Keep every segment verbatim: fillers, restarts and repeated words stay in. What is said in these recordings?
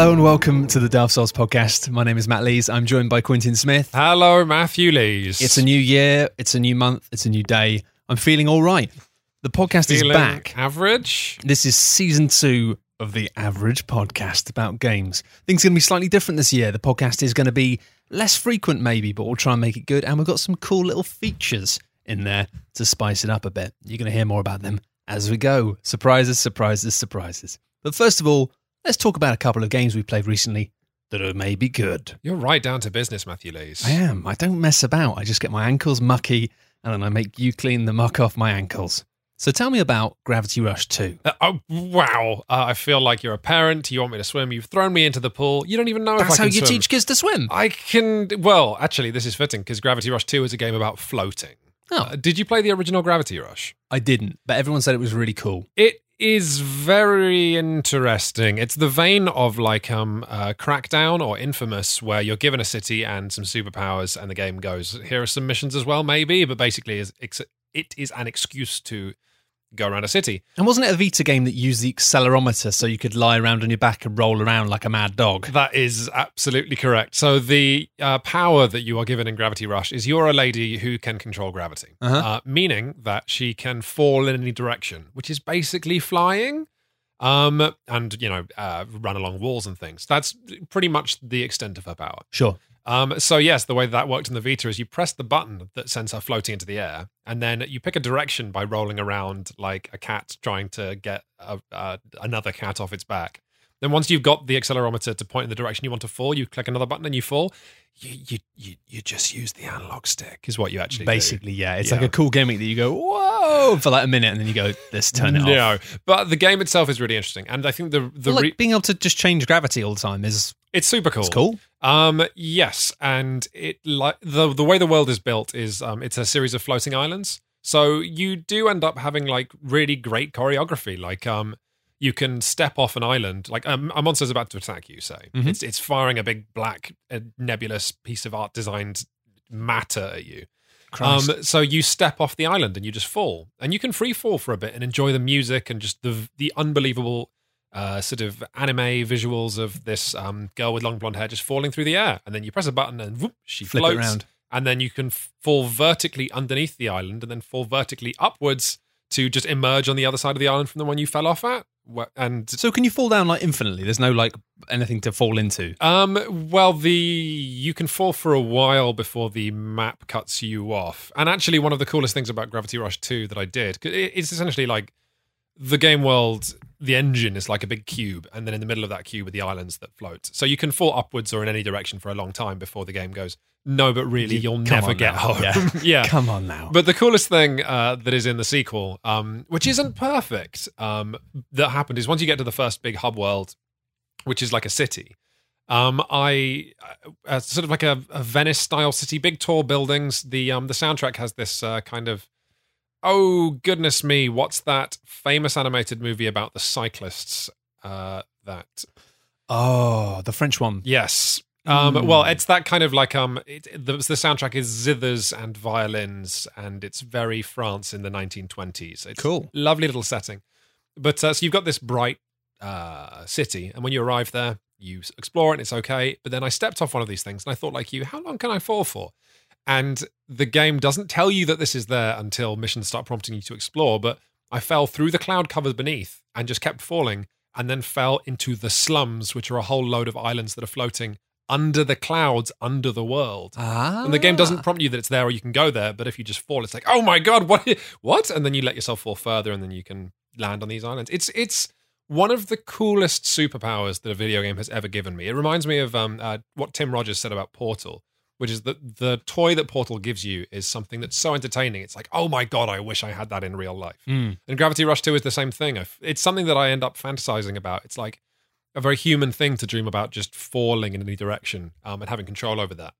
Hello and welcome to the Delve Souls podcast. My name is Matt Lees. I'm joined by Quentin Smith. Hello, Matthew Lees. It's a new year. It's a new month. It's a new day. I'm feeling all right. The podcast feeling is back. Average. This is season two of the Average podcast about games. Things are going to be slightly different this year. The podcast is going to be less frequent maybe, but we'll try and make it good. And we've got some cool little features in there to spice it up a bit. You're going to hear more about them as we go. Surprises, surprises, surprises. But first of all, let's talk about a couple of games we've played recently that are maybe good. You're right down to business, Matthew Lees. I am. I don't mess about. I just get my ankles mucky and then I make you clean the muck off my ankles. So tell me about Gravity Rush two. Uh, oh, wow. Uh, I feel like you're a parent. You want me to swim. You've thrown me into the pool. You don't even know That's if I can swim. That's how you teach kids to swim. I can... Well, actually, this is fitting because Gravity Rush two is a game about floating. Oh. Uh, did you play the original Gravity Rush? I didn't, but everyone said it was really cool. It is very interesting. It's the vein of like um uh, Crackdown or Infamous, where you're given a city and some superpowers and the game goes, here are some missions as well, maybe, but basically it is an excuse to go around a city. And wasn't it a Vita game that used the accelerometer so you could lie around on your back and roll around like a mad dog? That is absolutely correct. So the uh, power that you are given in Gravity Rush is you're a lady who can control gravity, uh-huh. uh, meaning that she can fall in any direction, which is basically flying um, and, you know, uh, run along walls and things. That's pretty much the extent of her power. Sure. Um, so yes, the way that worked in the Vita is you press the button that sends her floating into the air, and then you pick a direction by rolling around like a cat trying to get a, uh, another cat off its back. Then once you've got the accelerometer to point in the direction you want to fall, you click another button and you fall. You you you, you just use the analog stick is what you actually Basically, do. yeah. It's yeah. like a cool gimmick that you go, whoa, for like a minute, and then you go, let's turn it no. off. No, but the game itself is really interesting. And I think the... the well, like re- being able to just change gravity all the time is... It's super cool. It's cool. Um, yes, and it like the the way the world is built is um, it's a series of floating islands. So you do end up having like really great choreography. Like um, you can step off an island, like um, a monster's about to attack you. Say mm-hmm. it's it's firing a big black uh, nebulous piece of art designed matter at you. Christ. Um, so you step off the island and you just fall, and you can free fall for a bit and enjoy the music and just the the unbelievable. Uh, sort of anime visuals of this um, girl with long blonde hair just falling through the air, and then you press a button and whoop, she Flip floats, around. And then you can f- fall vertically underneath the island, and then fall vertically upwards to just emerge on the other side of the island from the one you fell off at. And so, can you fall down like infinitely? There's no like anything to fall into. Um, well, the you can fall for a while before the map cuts you off. And actually, one of the coolest things about Gravity Rush two that I did, it's essentially like the game world. The engine is like a big cube, and then in the middle of that cube are the islands that float. So you can fall upwards or in any direction for a long time before the game goes, no, but really, you'll never get home. Yeah. yeah. Come on now. But the coolest thing uh, that is in the sequel, um, which isn't perfect, um, that happened is once you get to the first big hub world, which is like a city, um, I uh, sort of like a, a Venice-style city, big tall buildings. The um, the soundtrack has this uh, kind of, oh, goodness me, what's that famous animated movie about the cyclists? Uh, that Oh, the French one. Yes. Um, mm. Well, it's that kind of like, um, it, the, the soundtrack is zithers and violins, and it's very France in the nineteen twenties. It's cool. Lovely little setting. But uh, so you've got this bright uh, city, and when you arrive there, you explore it, and it's okay. But then I stepped off one of these things, and I thought like you, how long can I fall for? And the game doesn't tell you that this is there until missions start prompting you to explore, but I fell through the cloud cover beneath and just kept falling and then fell into the slums, which are a whole load of islands that are floating under the clouds, under the world. Ah. And the game doesn't prompt you that it's there or you can go there, but if you just fall, it's like, oh my God, what? What? And then you let yourself fall further and then you can land on these islands. It's it's one of the coolest superpowers that a video game has ever given me. It reminds me of um, uh, what Tim Rogers said about Portal, which is that the toy that Portal gives you is something that's so entertaining. It's like, oh my God, I wish I had that in real life. Mm. And Gravity Rush two is the same thing. It's something that I end up fantasizing about. It's like a very human thing to dream about, just falling in any direction um, and having control over that.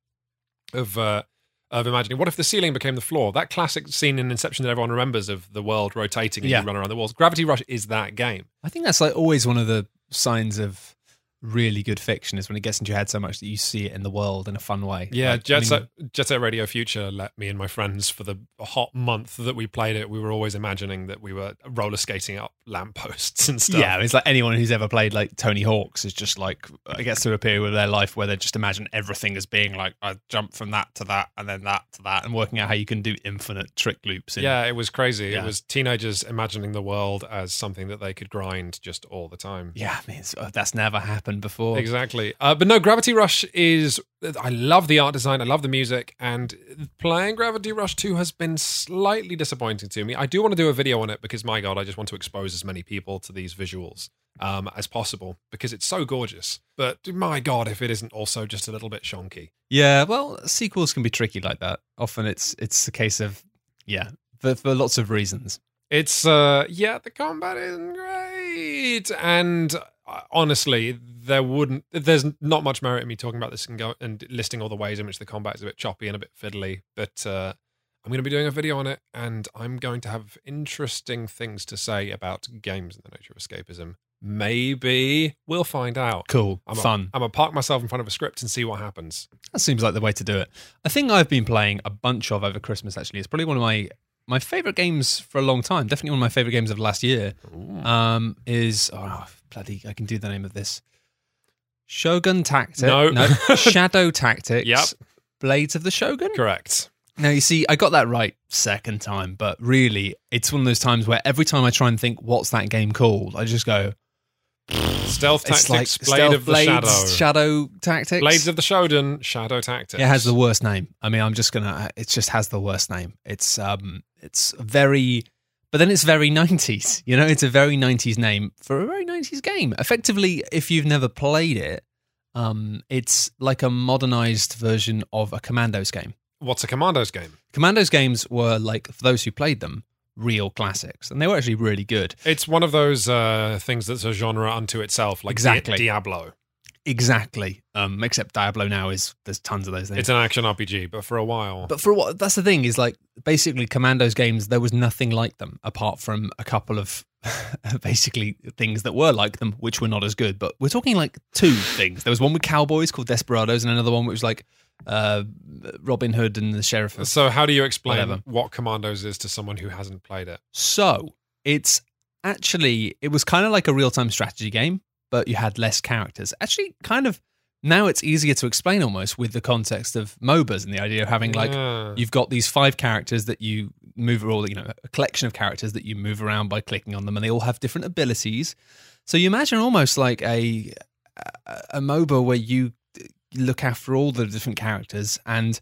Of uh, of imagining, what if the ceiling became the floor? That classic scene in Inception that everyone remembers of the world rotating and yeah. you run around the walls. Gravity Rush is that game. I think that's like always one of the signs of really good fiction is when it gets into your head so much that you see it in the world in a fun way. Yeah, like, Jet, I mean, Set, Jet Set Radio Future let me and my friends, for the hot month that we played it, we were always imagining that we were roller skating up lampposts and stuff. Yeah, it's like anyone who's ever played like Tony Hawks is just like, I guess, through a period of their life where they just imagine everything as being like, I jump from that to that and then that to that, and working out how you can do infinite trick loops. In, yeah, it was crazy. Yeah. It was teenagers imagining the world as something that they could grind just all the time. Yeah, I mean, that's never happened before. Exactly. Uh, but no, Gravity Rush is, I love the art design, I love the music, and playing Gravity Rush two has been slightly disappointing to me. I do want to do a video on it because, my God, I just want to expose as many people to these visuals um, as possible because it's so gorgeous. But my God, if it isn't also just a little bit shonky. Yeah, well, sequels can be tricky like that. Often it's it's a case of, yeah, for, for lots of reasons. It's, uh, yeah, the combat isn't great, and honestly, there wouldn't. There's not much merit in me talking about this and, go, and listing all the ways in which the combat is a bit choppy and a bit fiddly. But uh, I'm going to be doing a video on it, and I'm going to have interesting things to say about games and the nature of escapism. Maybe we'll find out. Cool, I'm fun. A, I'm gonna park myself in front of a script and see what happens. That seems like the way to do it. A thing I've been playing a bunch of over Christmas, actually, is probably one of my my favorite games for a long time. Definitely one of my favorite games of last year. Um, is oh. Bloody, I can do the name of this. Shogun Tactics. No. no. Shadow Tactics. Yep. Blades of the Shogun. Correct. Now, you see, I got that right second time, but really, it's one of those times where every time I try and think, what's that game called? I just go... Stealth Tactics, like Blade Stealth of the Blades, Shadow. Shadow Tactics. Blades of the Shogun, Shadow Tactics. It has the worst name. I mean, I'm just going to... It just has the worst name. It's um, It's very... But then it's very nineties, you know, it's a very nineties name for a very nineties game. Effectively, if you've never played it, um, it's like a modernized version of a Commandos game. What's a Commandos game? Commandos games were, like, for those who played them, real classics, and they were actually really good. It's one of those uh, things that's a genre unto itself, like exactly. Di- Diablo. Exactly. Um, except Diablo now is, there's tons of those things. It's an action R P G, but for a while. But for a while, that's the thing, is like, basically Commandos games, there was nothing like them, apart from a couple of basically things that were like them, which were not as good. But we're talking like two things. There was one with cowboys called Desperados, and another one which was like uh, Robin Hood and the Sheriff. Of so how do you explain whatever. What Commandos is to someone who hasn't played it? So it's actually, it was kind of like a real-time strategy game, but you had less characters. Actually, kind of, now it's easier to explain almost with the context of MOBAs and the idea of having, like, yeah. You've got these five characters that you move, or, you know, a collection of characters that you move around by clicking on them, and they all have different abilities. So you imagine almost like a, a MOBA where you look after all the different characters and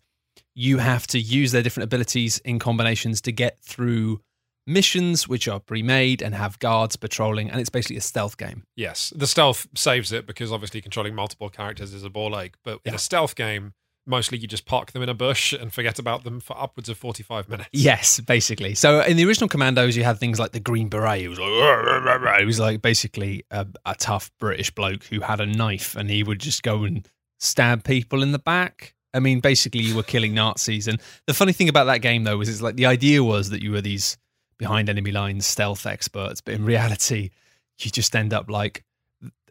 you have to use their different abilities in combinations to get through missions which are pre-made and have guards patrolling, and it's basically a stealth game. Yes, the stealth saves it because obviously controlling multiple characters is a ball ache, but yeah. In a stealth game, mostly you just park them in a bush and forget about them for upwards of forty-five minutes. Yes, basically. So in the original Commandos, you had things like the Green Beret, who was like, rah, rah, rah, rah. It was like basically a, a tough British bloke who had a knife and he would just go and stab people in the back. I mean, basically you were killing Nazis. And the funny thing about that game, though, was it's like the idea was that you were these behind enemy lines stealth experts, but in reality you just end up like,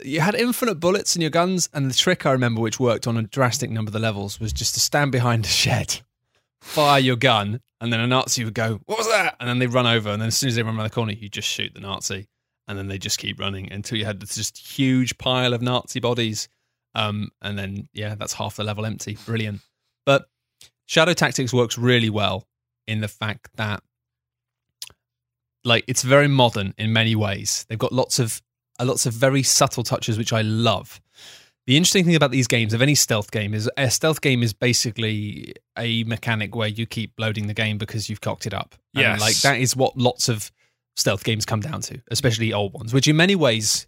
you had infinite bullets in your guns, and the trick I remember which worked on a drastic number of the levels was just to stand behind a shed, fire your gun, and then a Nazi would go, what was that? And then they run over, and then as soon as they run around the corner you just shoot the Nazi, and then they just keep running until you had this just huge pile of Nazi bodies, um, and then yeah, that's half the level empty. Brilliant. But Shadow Tactics works really well in the fact that, like, it's very modern in many ways. They've got lots of uh, lots of very subtle touches, which I love. The interesting thing about these games, of any stealth game, is a stealth game is basically a mechanic where you keep loading the game because you've cocked it up. Yes. And, like, that is what lots of stealth games come down to, especially old ones, which in many ways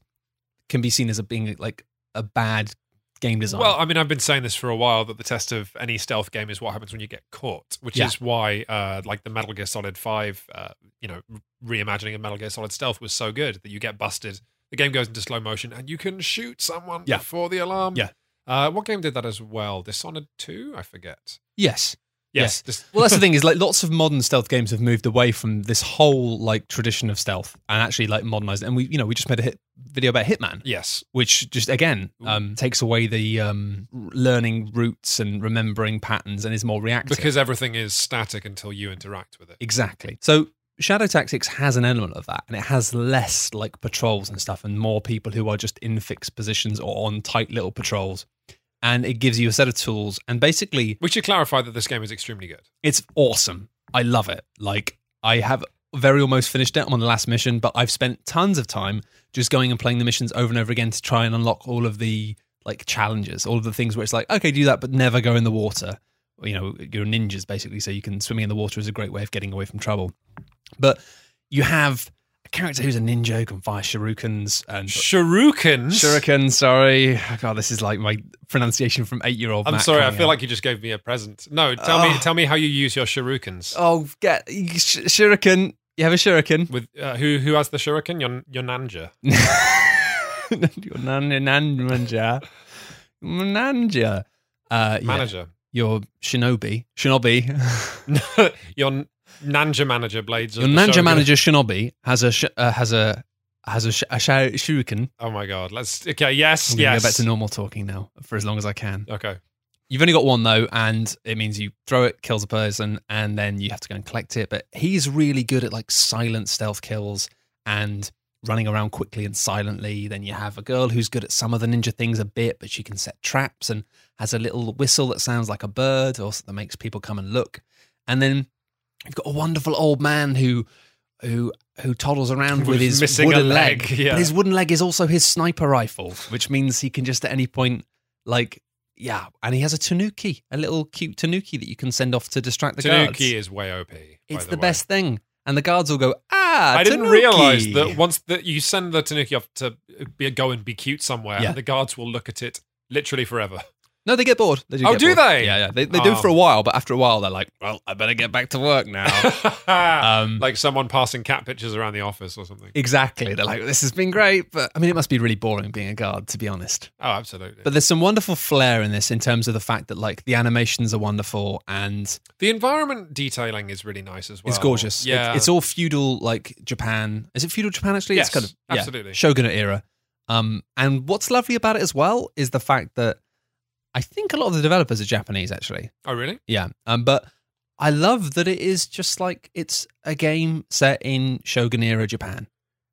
can be seen as a, being like a bad game design. Well, I mean, I've been saying this for a while, that the test of any stealth game is what happens when you get caught, which yeah. is why, uh, like, the Metal Gear Solid five, uh, you know, reimagining of Metal Gear Solid stealth was so good that you get busted, the game goes into slow motion, and you can shoot someone yeah. before the alarm. Yeah. Uh, what game did that as well? Dishonored two? I forget. Yes. Yes. yes. Well, that's the thing is, like, lots of modern stealth games have moved away from this whole like tradition of stealth and actually like modernized it. And we, you know, we just made a hit video about Hitman. Yes. Which just again um, takes away the um, learning routes and remembering patterns and is more reactive because everything is static until you interact with it. Exactly. So Shadow Tactics has an element of that, and it has less like patrols and stuff, and more people who are just in fixed positions or on tight little patrols. And it gives you a set of tools, and basically, we should clarify that this game is extremely good. It's awesome. I love it. Like, I have very almost finished it. I'm on the last mission, but I've spent tons of time just going and playing the missions over and over again to try and unlock all of the like challenges, all of the things where it's like, okay, do that, but never go in the water. You know, you're ninjas basically, so you can swimming in the water is a great way of getting away from trouble. But you have a character who's a ninja who can fire shurikens and shurikens. Shurikens, sorry, God, this is like my pronunciation from eight-year-old. I'm Matt sorry, I feel out. like you just gave me a present. No, tell oh. me, tell me how you use your shurikens. Oh, get sh- shuriken. You have a shuriken with uh, who? Who has the shuriken? Your your ninja. Your nan- ninja. Ninja. Uh, Manager. Yeah. Your shinobi. Shinobi. Your Ninja Manager Blades. Your Ninja Shogun. Manager Shinobi has a sh- uh, has a has a, sh- a sh- shuriken. Oh my god! Let's okay. Yes, I'm yes. Go back to normal talking now for as long as I can. Okay. You've only got one though, and it means you throw it, kills a person, and then you have to go and collect it. But he's really good at like silent stealth kills and running around quickly and silently. Then you have a girl who's good at some of the ninja things a bit, but she can set traps and has a little whistle that sounds like a bird or that makes people come and look. And then you've got a wonderful old man who who who toddles around with his wooden leg. leg. Yeah. But his wooden leg is also his sniper rifle, which means he can just at any point, like, yeah. And he has a tanuki, a little cute tanuki that you can send off to distract the tanuki guards. Tanuki is way O P. It's the way. best thing. And the guards will go, ah, I didn't tanuki. realize that once that you send the tanuki off to be, go and be cute somewhere, yeah. the guards will look at it literally forever. No, they get bored. They do oh, get do bored. they? Yeah, yeah. They, they oh. do for a while, but after a while, they're like, well, I better get back to work now. um, like someone passing cat pictures around the office or something. Exactly. They're like, this has been great, but I mean, it must be really boring being a guard, to be honest. Oh, absolutely. But there's some wonderful flair in this in terms of the fact that like the animations are wonderful and... the environment detailing is really nice as well. It's gorgeous. Yeah. It, it's all feudal, like Japan. Is it feudal Japan, actually? Yes, it's kind of, absolutely. Yeah, Shogunate era. Um, and what's lovely about it as well is the fact that I think a lot of the developers are Japanese, actually. Oh, really? Yeah. Um, but I love that it is just like, it's a game set in Shogun era Japan.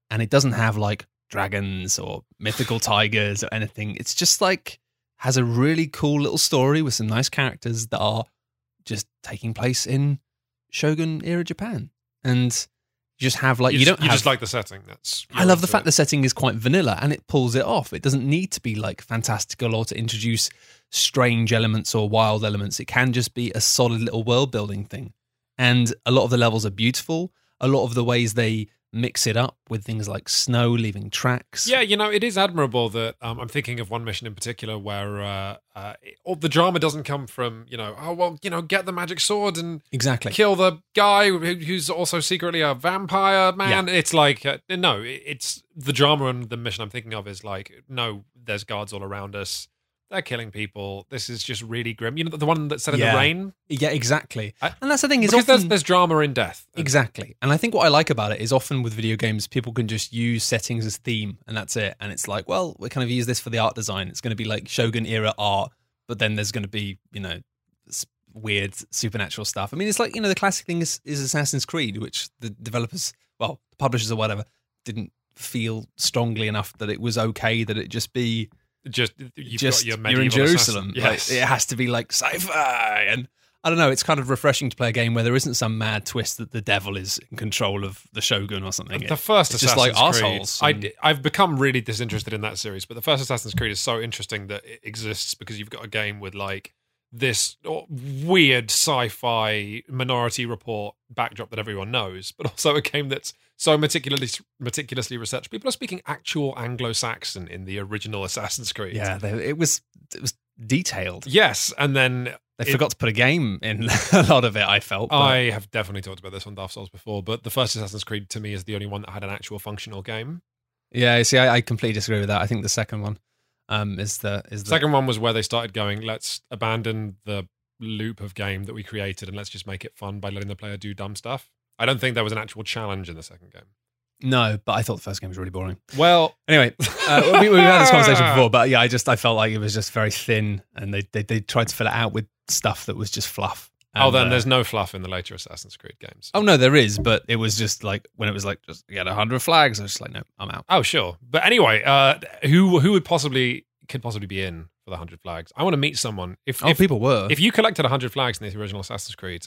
And it doesn't have like dragons or mythical tigers or anything. It's just like, has a really cool little story with some nice characters that are just taking place in Shogun era Japan. And you just have like, you, you just, don't you have, just like the setting. That's I love the fact it. the setting is quite vanilla and it pulls it off. It doesn't need to be like fantastical or to introduce strange elements or wild elements. It can just be a solid little world building thing. And a lot of the levels are beautiful. A lot of the ways they mix it up with things like snow leaving tracks. Yeah, you know, it is admirable that um, I'm thinking of one mission in particular where uh, uh, it, all the drama doesn't come from, you know, oh, well, you know, get the magic sword and exactly kill the guy who, who's also secretly a vampire man. Yeah. It's like, uh, no, it, it's the drama and the mission I'm thinking of is like, no, there's guards all around us. They're killing people. This is just really grim. You know, the one that said in yeah. the rain? Yeah, exactly. I, and that's the thing. Is because often, there's, there's drama in death. Exactly. And I think what I like about it is often with video games, people can just use settings as theme and that's it. And it's like, well, we're kind of use this for the art design. It's going to be like Shogun era art, but then there's going to be, you know, weird supernatural stuff. I mean, it's like, you know, the classic thing is, is Assassin's Creed, which the developers, well, the publishers or whatever, didn't feel strongly enough that it was okay that it just be... Just, you've Just got your you're in Jerusalem. Yes. Like, it has to be like sci-fi. And I don't know, it's kind of refreshing to play a game where there isn't some mad twist that the devil is in control of the Shogun or something. The first it's Assassin's just like Creed, assholes. And... I, I've become really disinterested in that series, but the first Assassin's Creed is so interesting that it exists because you've got a game with like this weird sci-fi Minority Report backdrop that everyone knows, but also a game that's so meticulously meticulously researched. People are speaking actual Anglo-Saxon in the original Assassin's Creed. Yeah, they, it was it was detailed. Yes, and then they it, forgot to put a game in a lot of it. I felt but. I have definitely talked about this on Dark Souls before, but the first Assassin's Creed to me is the only one that had an actual functional game. Yeah, see, I, I completely disagree with that. I think the second one. Um, is the is the second one was where they started going, let's abandon the loop of game that we created, and let's just make it fun by letting the player do dumb stuff. I don't think there was an actual challenge in the second game. No, but I thought the first game was really boring. Well, anyway, uh, we, we've had this conversation before, but yeah, I just I felt like it was just very thin, and they they, they tried to fill it out with stuff that was just fluff. And, oh, then uh, there's no fluff in the later Assassin's Creed games. Oh no, there is, but it was just like when it was like just get a hundred flags, I was just like, no, I'm out. Oh sure, but anyway, uh, who who would possibly could possibly be in for the hundred flags? I want to meet someone. If, oh, if people were, if you collected a hundred flags in the original Assassin's Creed.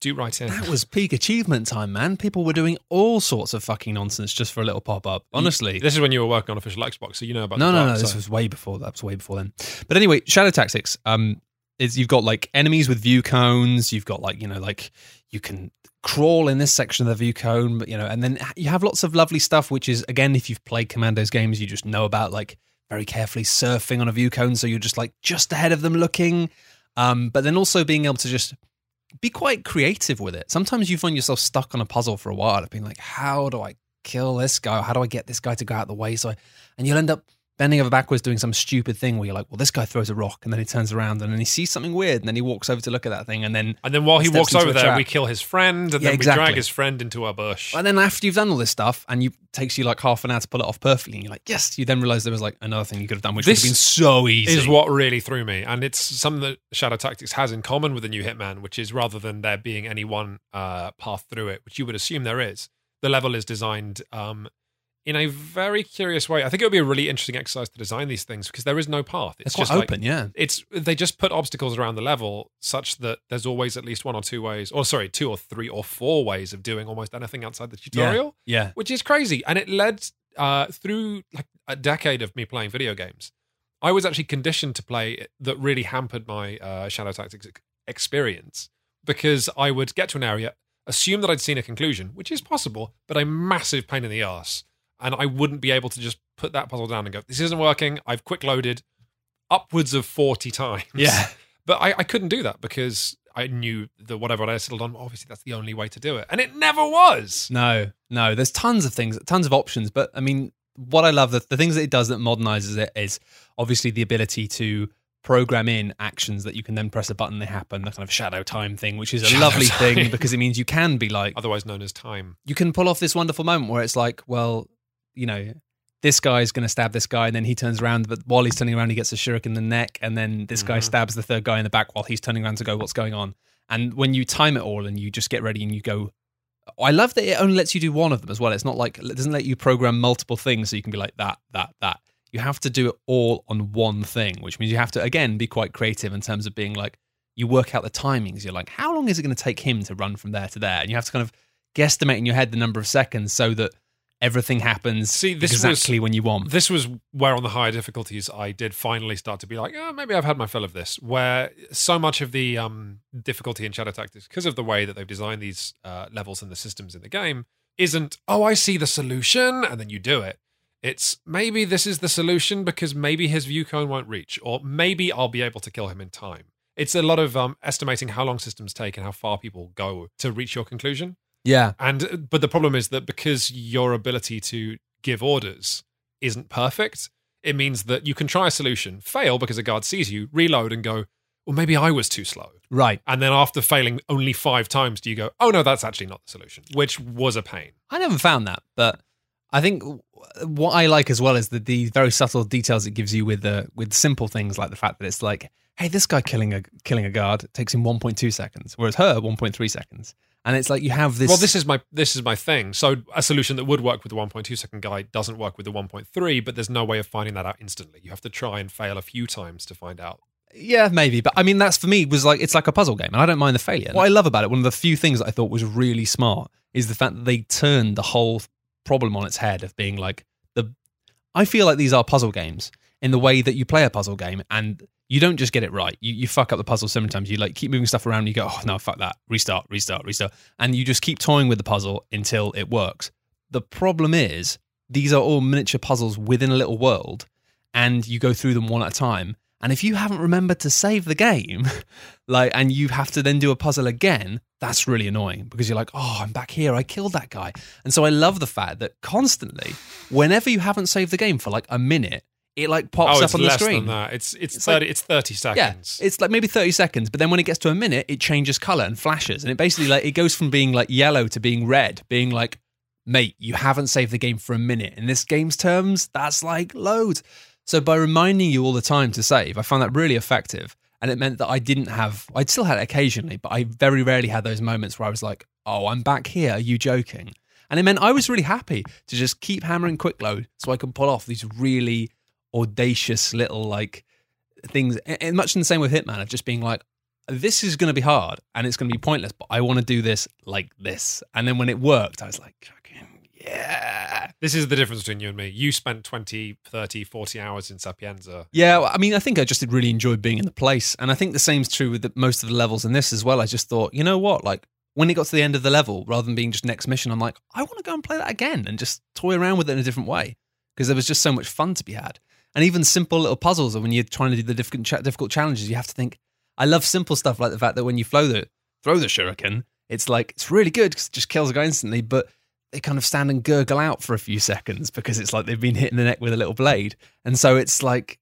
Do right in. That was peak achievement time, man. People were doing all sorts of fucking nonsense just for a little pop-up. Honestly. You, this is when you were working on official Xbox, so you know about no, that. No, no, no. So. This was way before that. That was way before then. But anyway, Shadow Tactics. Um, is you've got like enemies with view cones. You've got like, you know, like you can crawl in this section of the view cone, but you know, and then you have lots of lovely stuff, which is, again, if you've played Commandos games, you just know about like very carefully surfing on a view cone. So you're just like just ahead of them looking. Um, but then also being able to just be quite creative with it. Sometimes you find yourself stuck on a puzzle for a while of being like, how do I kill this guy? How do I get this guy to go out of the way? So, I, and you'll end up bending over backwards doing some stupid thing where you're like, well, this guy throws a rock and then he turns around and then he sees something weird and then he walks over to look at that thing and then... And then while he walks over there, we kill his friend and yeah, then exactly. we drag his friend into our bush. And then after you've done all this stuff and you, it takes you like half an hour to pull it off perfectly and you're like, yes, you then realise there was like another thing you could have done which this would have been so easy. Is what really threw me. And it's something that Shadow Tactics has in common with the new Hitman, which is rather than there being any one uh, path through it, which you would assume there is, the level is designed... Um, in a very curious way. I think it would be a really interesting exercise to design these things because there is no path. It's, it's just quite open, like, yeah. It's they just put obstacles around the level such that there's always at least one or two ways, or sorry, two or three or four ways of doing almost anything outside the tutorial. Yeah, yeah. Which is crazy. And it led uh, through like a decade of me playing video games. I was actually conditioned to play that really hampered my uh, Shadow Tactics experience because I would get to an area, assume that I'd seen a conclusion, which is possible, but a massive pain in the arse. And I wouldn't be able to just put that puzzle down and go, this isn't working. I've quick loaded upwards of forty times. Yeah. But I, I couldn't do that because I knew that whatever I settled on, obviously that's the only way to do it. And it never was. No, no. There's tons of things, tons of options. But I mean, what I love, the, the things that it does that modernizes it is obviously the ability to program in actions that you can then press a button, they happen, the kind of shadow time thing, which is a shadow lovely time. Thing because it means you can be like... Otherwise known as time. You can pull off this wonderful moment where it's like, well... you know, this guy's going to stab this guy and then he turns around, but while he's turning around, he gets a shuriken in the neck and then this mm-hmm. guy stabs the third guy in the back while he's turning around to go, what's going on? And when you time it all and you just get ready and you go, I love that it only lets you do one of them as well. It's not like, it doesn't let you program multiple things so you can be like that, that, that. You have to do it all on one thing, which means you have to, again, be quite creative in terms of being like, you work out the timings. You're like, how long is it going to take him to run from there to there? And you have to kind of guesstimate in your head the number of seconds so that everything happens See, this exactly was, when you want. This was where on the higher difficulties I did finally start to be like, oh, maybe I've had my fill of this, where so much of the um, difficulty in Shadow Tactics, because of the way that they've designed these uh, levels and the systems in the game, isn't, oh, I see the solution, and then you do it. It's, maybe this is the solution because maybe his view cone won't reach, or maybe I'll be able to kill him in time. It's a lot of um, estimating how long systems take and how far people go to reach your conclusion. Yeah. And but the problem is that because your ability to give orders isn't perfect, it means that you can try a solution, fail because a guard sees you, reload and go, well, maybe I was too slow. Right. And then after failing only five times, do you go, oh, no, that's actually not the solution, which was a pain. I never found that, but I think what I like as well is the, the very subtle details it gives you with the, with simple things like the fact that it's like, hey, this guy killing a killing a guard takes him one point two seconds, whereas her, one point three seconds. And it's like you have this... Well, this is my this is my thing. So a solution that would work with the one point two second guy doesn't work with the one point three, but there's no way of finding that out instantly. You have to try and fail a few times to find out. Yeah, maybe. But I mean, that's for me, was like it's like a puzzle game, and I don't mind the failure. What I love about it, one of the few things that I thought was really smart, is the fact that they turned the whole problem on its head of being like... the. I feel like these are puzzle games in the way that you play a puzzle game, and... you don't just get it right. You you fuck up the puzzle sometimes. You like keep moving stuff around and you go, oh no, fuck that. Restart, restart, restart. And you just keep toying with the puzzle until it works. The problem is these are all miniature puzzles within a little world and you go through them one at a time. And if you haven't remembered to save the game, like, and you have to then do a puzzle again, that's really annoying because you're like, oh, I'm back here. I killed that guy. And so I love the fact that constantly, whenever you haven't saved the game for like a minute, it like pops oh, up on the screen. Than that. It's it's, it's thirty like, it's thirty seconds. Yeah, it's like maybe thirty seconds, but then when it gets to a minute, it changes colour and flashes, and it basically like it goes from being like yellow to being red, being like, mate, you haven't saved the game for a minute. In this game's terms, that's like loads. So by reminding you all the time to save, I found that really effective. And it meant that I didn't have, I'd still had it occasionally, but I very rarely had those moments where I was like, oh, I'm back here. Are you joking? And it meant I was really happy to just keep hammering quick load so I could pull off these really audacious little like things. And much in the same with Hitman, of just being like, this is going to be hard and it's going to be pointless, but I want to do this like this. And then when it worked, I was like, yeah. This is the difference between you and me. You spent twenty, thirty, forty hours in Sapienza. Yeah, I mean, I think I just really enjoyed being in the place. And I think the same's true with the, most of the levels in this as well. I just thought, you know what? Like, when it got to the end of the level, rather than being just next mission, I'm like, I want to go and play that again and just toy around with it in a different way, because there was just so much fun to be had. And even simple little puzzles, or when you're trying to do the difficult, difficult challenges, you have to think, I love simple stuff like the fact that when you flow the, throw the shuriken, it's like, it's really good because it just kills a guy instantly, but they kind of stand and gurgle out for a few seconds because it's like they've been hit in the neck with a little blade. And so it's like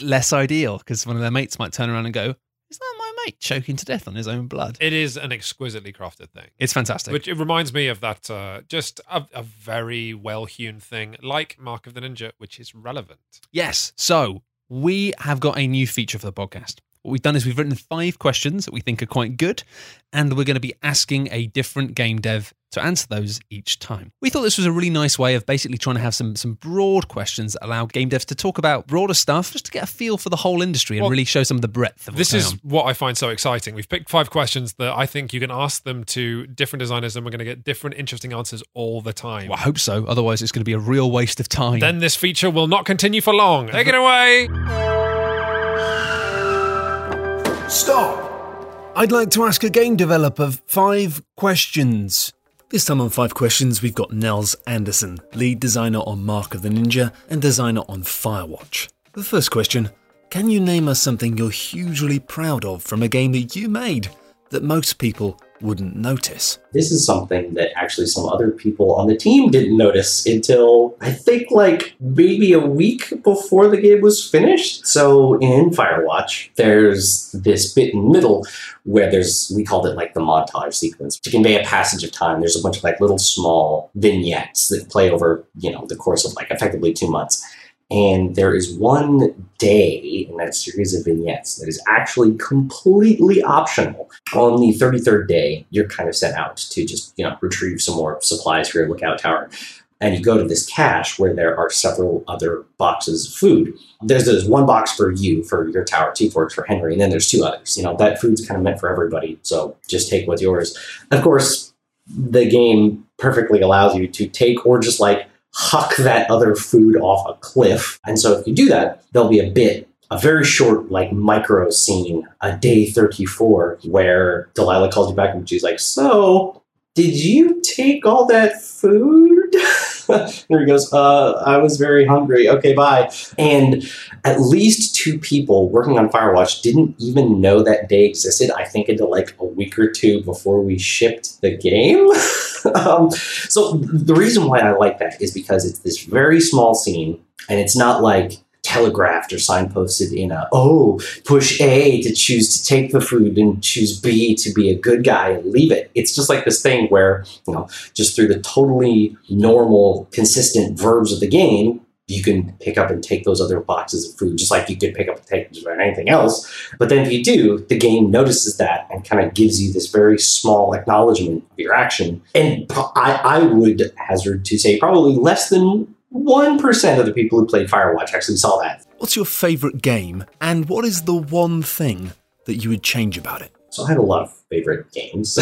less ideal because one of their mates might turn around and go, is that my mate choking to death on his own blood? It is an exquisitely crafted thing. It's fantastic. Which it reminds me of that, uh, just a, a very well-hewn thing like Mark of the Ninja, which is relevant. Yes. So we have got a new feature for the podcast. What we've done is we've written five questions that we think are quite good, and we're going to be asking a different game dev to answer those each time. We thought this was a really nice way of basically trying to have some some broad questions that allow game devs to talk about broader stuff, just to get a feel for the whole industry and well, really show some of the breadth of what's going on. This is what I find so exciting. We've picked five questions that I think you can ask them to different designers and we're going to get different interesting answers all the time. Well, I hope so. Otherwise, it's going to be a real waste of time. Then this feature will not continue for long. Take it away! Stop! I'd like to ask a game developer five questions. This time on Five Questions, we've got Nels Anderson, lead designer on Mark of the Ninja and designer on Firewatch. The first question, can you name us something you're hugely proud of from a game that you made that most people wouldn't notice? This is something that actually some other people on the team didn't notice until I think like maybe a week before the game was finished. So in Firewatch, there's this bit in the middle where there's, we called it like the montage sequence. To convey a passage of time, there's a bunch of like little small vignettes that play over, you know, the course of like effectively two months. And there is one day in that series of vignettes that is actually completely optional. On the thirty-third day, you're kind of sent out to just, you know, retrieve some more supplies for your lookout tower. And you go to this cache where there are several other boxes of food. There's, there's one box for you, for your tower, two for, for Henry, and then there's two others. You know, that food's kind of meant for everybody, so just take what's yours. Of course, the game perfectly allows you to take or just like huck that other food off a cliff. And so if you do that, there'll be a bit, a very short, like micro scene, a day thirty-four, where Delilah calls you back and she's like, so did you take all that food? And he goes, uh, I was very hungry. Okay, bye. And at least two people working on Firewatch didn't even know that day existed, I think, until like a week or two before we shipped the game. um, so the reason why I like that is because it's this very small scene, and it's not like telegraphed or signposted in a, oh, push A to choose to take the food and choose B to be a good guy and leave it. It's just like this thing where, you know, just through the totally normal, consistent verbs of the game, you can pick up and take those other boxes of food, just like you could pick up and take just about anything else. But then if you do, the game notices that and kind of gives you this very small acknowledgement of your action. And I, I would hazard to say probably less than one percent of the people who played Firewatch actually saw that. What's your favourite game, and what is the one thing that you would change about it? So I had a lot of favourite games,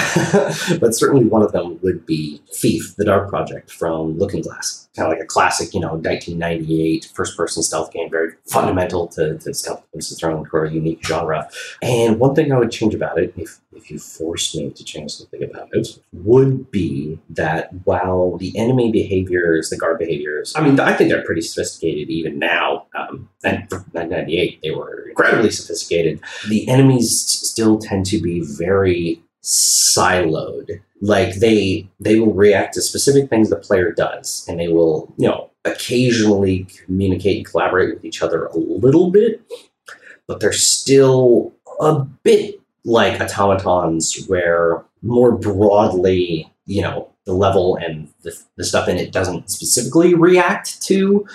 but certainly one of them would be Thief, the Dark Project from Looking Glass. Kind of like a classic, you know, nineteen ninety-eight first-person stealth game, very fundamental to, to stealth games, thrown into a unique genre. And one thing I would change about it, if, if you forced me to change something about it, would be that while the enemy behaviors, the guard behaviors, I mean, I think they're pretty sophisticated even now, um, and for nineteen ninety-eight, they were incredibly sophisticated. The enemies still tend to be very siloed. Like they they will react to specific things the player does, and they will, you know, occasionally communicate and collaborate with each other a little bit, but they're still a bit like automatons, where more broadly, you know, the level and the, the stuff in it doesn't specifically react to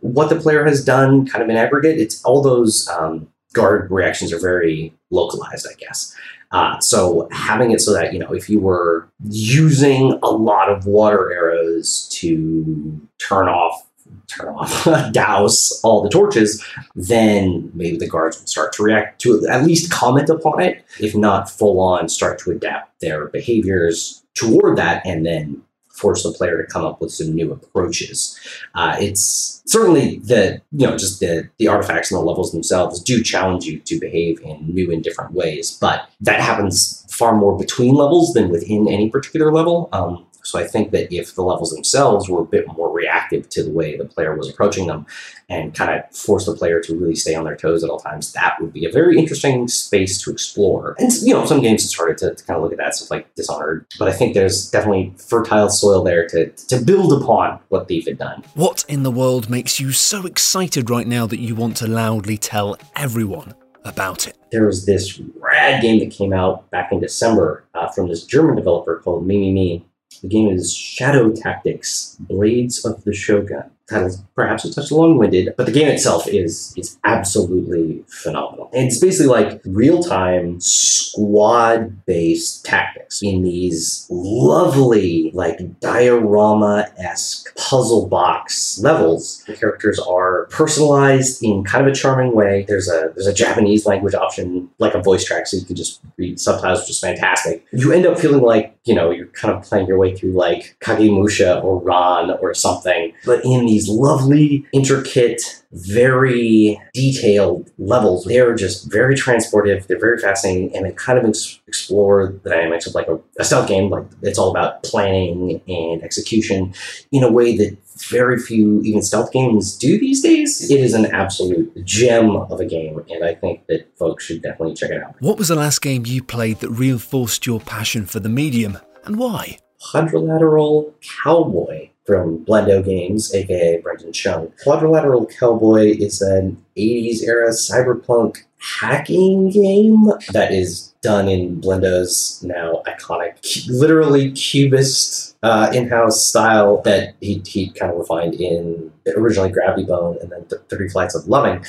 what the player has done, kind of in aggregate. It's all those um, guard reactions are very localized, I guess. Uh, so having it so that, you know, if you were using a lot of water arrows to turn off, turn off, douse all the torches, then maybe the guards would start to react to it, at least comment upon it, if not full on start to adapt their behaviors toward that, and then force the player to come up with some new approaches. Uh, it's certainly the, you know, just the, the artifacts and the levels themselves do challenge you to behave in new and different ways, but that happens far more between levels than within any particular level. Um, so I think that if the levels themselves were a bit more reactive to the way the player was approaching them and kind of force the player to really stay on their toes at all times, that would be a very interesting space to explore. And, you know, some games have started to, to kind of look at that, stuff like Dishonored, but I think there's definitely fertile soil there to, to build upon what Thief had done. What in the world makes you so excited right now that you want to loudly tell everyone about it? There was this rad game that came out back in December uh, from this German developer called Mimimi. The game is Shadow Tactics: Blades of the Shogun. Title's perhaps a touch long-winded, but the game itself is is absolutely phenomenal. And it's basically like real-time squad-based tactics in these lovely, like, diorama-esque puzzle box levels. The characters are personalized in kind of a charming way. There's a there's a Japanese language option, like a voice track, so you can just read subtitles, which is fantastic. You end up feeling like, you know, you're kind of playing your way through like Kagemusha or Ran or something, but in these lovely, intricate, very detailed levels. They're just very transportive, they're very fascinating, and they kind of ex- explore the dynamics of like a, a stealth game. Like, it's all about planning and execution in a way that very few even stealth games do these days. It is an absolute gem of a game, and I think that folks should definitely check it out. What was the last game you played that reinforced your passion for the medium, and why? Quadrilateral Cowboy from Blendo Games, aka Brendan Chung. Quadrilateral Cowboy is an eighties-era cyberpunk hacking game that is done in Blendo's now iconic, cu- literally cubist uh, in-house style that he he kind of refined in originally Gravity Bone and then th- Three Flights of Loving.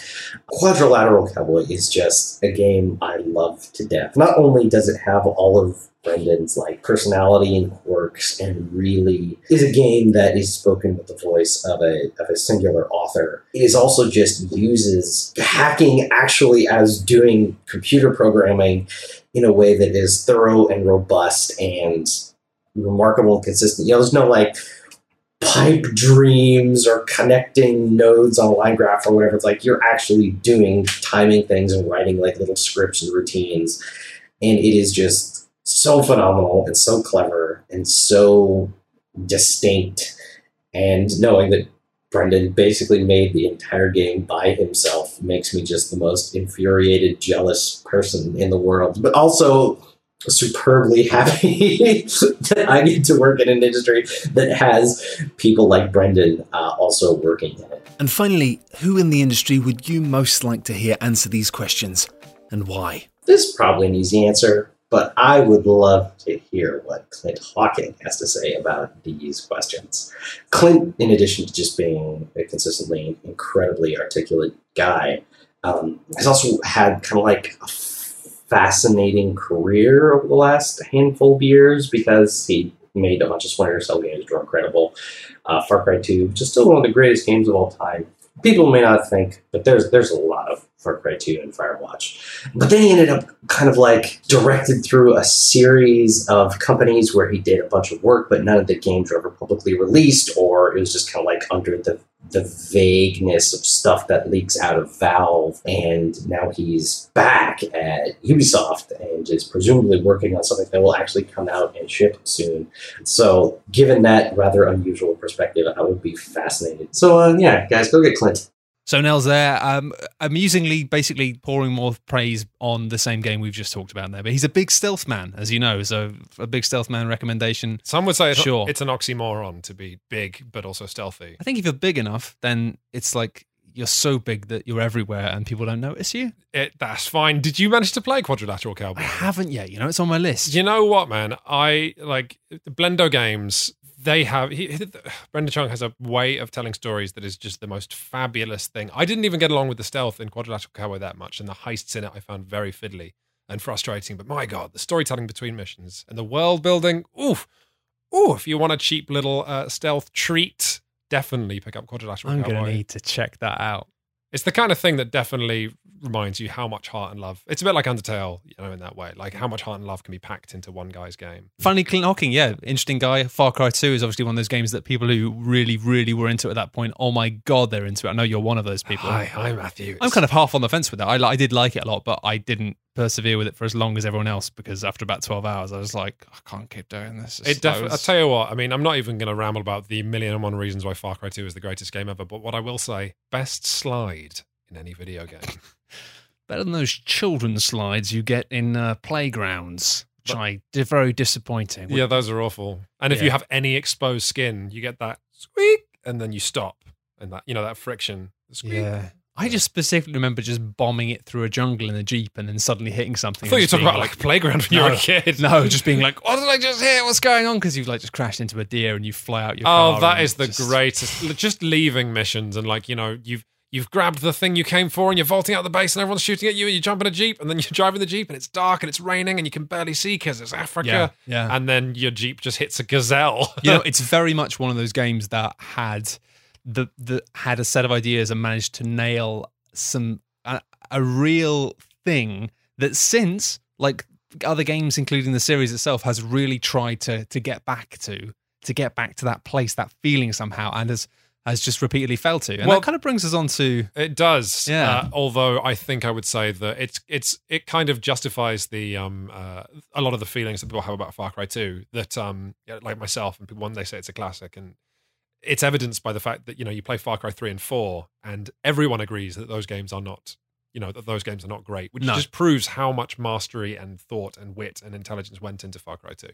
Quadrilateral Cowboy is just a game I love to death. Not only does it have all of Brendan's like personality and quirks, and really is a game that is spoken with the voice of a of a singular author. It is also just uses hacking actually as doing computer programming in a way that is thorough and robust and remarkable and consistent. You know, there's no like pipe dreams or connecting nodes on a line graph or whatever. It's like you're actually doing, timing things and writing like little scripts and routines, and it is just so phenomenal and so clever and so distinct, and knowing that Brendan basically made the entire game by himself makes me just the most infuriated, jealous person in the world, but also superbly happy that I get to work in an industry that has people like Brendan uh, also working in it. And finally, who in the industry would you most like to hear answer these questions, and why? This is probably an easy answer, but I would love to hear what Clint Hocking has to say about these questions. Clint, in addition to just being a consistently incredibly articulate guy, um, has also had kind of like a fascinating career over the last handful of years, because he made a bunch of Splinter Cell games that were incredible. Uh, Far Cry two, which is still one of the greatest games of all time. People may not think, but there's there's a lot of Far Cry two and Firewatch. But then he ended up kind of like directed through a series of companies where he did a bunch of work, but none of the games were ever publicly released, or it was just kind of like under the, the vagueness of stuff that leaks out of Valve. And now he's back at Ubisoft and is presumably working on something that will actually come out and ship soon. So given that rather unusual perspective, I would be fascinated. So uh, yeah, guys, go get Clint. So Nell's there, um, amusingly basically pouring more praise on the same game we've just talked about there. But he's a big stealth man, as you know, so a big stealth man recommendation. Some would say it's, sure. it's an oxymoron to be big but also stealthy. I think if you're big enough, then it's like you're so big that you're everywhere and people don't notice you. It, that's fine. Did you manage to play Quadrilateral Cowboy? I haven't yet, you know, it's on my list. You know what, man? I, like, Blendo Games... They have, he, Brenda Chung has a way of telling stories that is just the most fabulous thing. I didn't even get along with the stealth in Quadrilateral Cowboy that much, and the heists in it I found very fiddly and frustrating. But my God, the storytelling between missions and the world building, oof, oof. If you want a cheap little uh, stealth treat, definitely pick up Quadrilateral Cowboy. I'm going to need to check that out. It's the kind of thing that definitely reminds you how much heart and love. It's a bit like Undertale, you know, in that way. Like how much heart and love can be packed into one guy's game. Funny, Clint Hocking, yeah, interesting guy. Far Cry two is obviously one of those games that people who really, really were into it at that point, oh my God, they're into it. I know you're one of those people. Hi, hi, Matthew. I'm kind of half on the fence with that. I, I did like it a lot, but I didn't persevere with it for as long as everyone else because after about twelve hours I was like, I can't keep doing this. It def- I'll tell you what, I mean, I'm not even going to ramble about the million and one reasons why Far Cry two is the greatest game ever, but what I will say, best slide in any video game. Better than those children's slides you get in uh, playgrounds, which but, I they're very disappointing. Yeah, those are awful. And if yeah. you have any exposed skin, you get that squeak and then you stop and that, you know, that friction. Squeak. Yeah. I just specifically remember just bombing it through a jungle in a Jeep and then suddenly hitting something. I thought you were talking about like, like playground when no, you were a kid. No, just being like, what did I just hit? What's going on? Because you've like just crashed into a deer and you fly out your car. Oh, that is the just... greatest. Just leaving missions and like, you know, you've you've grabbed the thing you came for and you're vaulting out the base and everyone's shooting at you and you jump in a Jeep and then you're driving the Jeep and it's dark and it's raining and you can barely see because it's Africa. Yeah, yeah. And then your Jeep just hits a gazelle. You know, it's very much one of those games that had... That that had a set of ideas and managed to nail some a, a real thing that since, like other games, including the series itself, has really tried to to get back to to get back to that place, that feeling somehow, and has has just repeatedly failed to. And well, that kind of brings us on to it does. Yeah. Uh, although I think I would say that it's it's it kind of justifies the um uh, a lot of the feelings that people have about Far Cry two. That um like myself and people when they say it's a classic and. It's evidenced by the fact that, you know, you play Far Cry three and four and everyone agrees that those games are not, you know, that those games are not great, which no. just proves how much mastery and thought and wit and intelligence went into Far Cry two,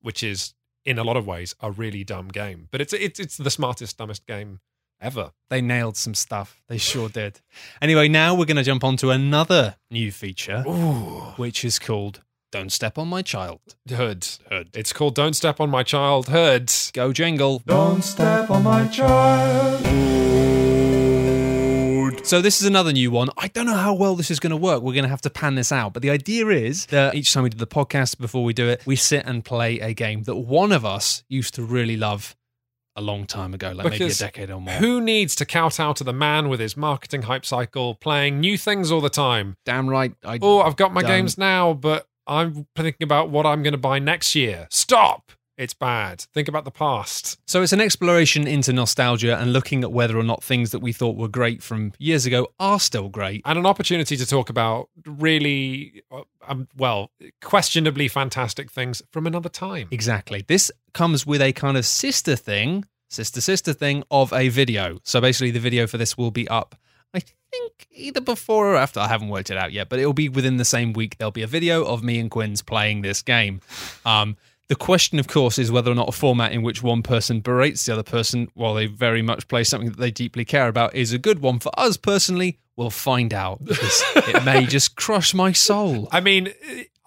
which is, in a lot of ways, a really dumb game. But it's it's, it's the smartest, dumbest game ever. They nailed some stuff. They sure did. Anyway, now we're going to jump on to another new feature, Ooh. which is called... Don't Step on My Childhood. Hood. It's called Don't Step on My Childhood. Go jingle. Don't step on my childhood. So this is another new one. I don't know how well this is going to work. We're going to have to pan this out. But the idea is that each time we do the podcast, before we do it, we sit and play a game that one of us used to really love a long time ago, like because maybe a decade or more. Who needs to kowtow to the man with his marketing hype cycle playing new things all the time? Damn right. I oh, I've got my don't. games now, but... I'm thinking about what I'm going to buy next year. Stop! It's bad. Think about the past. So it's an exploration into nostalgia and looking at whether or not things that we thought were great from years ago are still great. And an opportunity to talk about really, um, well, questionably fantastic things from another time. Exactly. This comes with a kind of sister thing, sister sister thing of a video. So basically the video for this will be up, I think either before or after. I haven't worked it out yet, but it'll be within the same week. There'll be a video of me and Quinn's playing this game. Um, the question, of course, is whether or not a format in which one person berates the other person while they very much play something that they deeply care about is a good one for us personally. We'll find out. It may just crush my soul. I mean...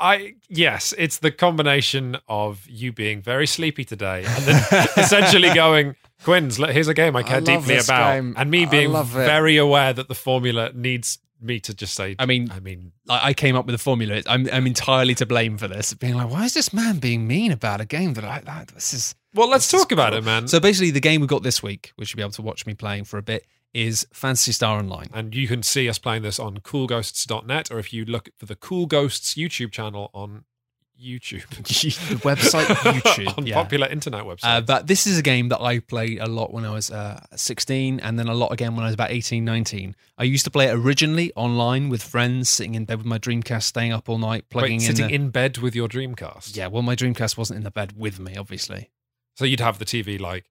I yes, it's the combination of you being very sleepy today and then essentially going, Quinn's, here's a game I care I deeply about, game. and me being very aware that the formula needs me to just say. I mean, I mean, I came up with a formula. I'm I'm entirely to blame for this. Being like, why is this man being mean about a game that I that this is? Well, let's talk about cool. it, man. So basically, the game we've got this week, which you'll be able to watch me playing for a bit, is Phantasy Star Online. And you can see us playing this on cool ghosts dot net, or if you look for the Cool Ghosts YouTube channel on YouTube. Website YouTube. on yeah. Popular internet website. Uh, but this is a game that I played a lot when I was uh, sixteen, and then a lot again when I was about eighteen, nineteen. I used to play it originally online with friends, sitting in bed with my Dreamcast, staying up all night, plugging Wait, in. Sitting the... in bed with your Dreamcast? Yeah, well, my Dreamcast wasn't in the bed with me, obviously. So you'd have the T V, like,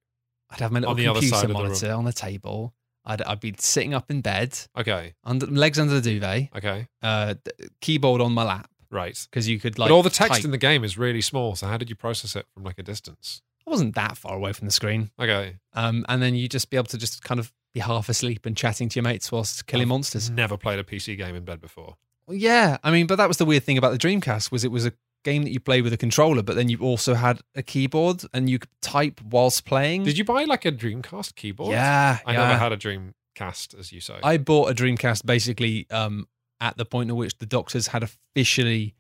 I'd have my little computer monitor on the table. I'd, I'd be sitting up in bed. Okay. Under, legs under the duvet. Okay. Uh, keyboard on my lap. Right. Because you could like... But all the text type in the game is really small, so how did you process it from like a distance? I wasn't that far away from the screen. Okay. Um, and then you just be able to just kind of be half asleep and chatting to your mates whilst killing I've monsters. Never played a P C game in bed before. Well, yeah. I mean, but that was the weird thing about the Dreamcast, was it was a game that you play with a controller, but then you also had a keyboard and you could type whilst playing. Did you buy like a Dreamcast keyboard? Yeah. I yeah. never had a Dreamcast, as you say. I bought a Dreamcast basically um, at the point at which the doctors had officially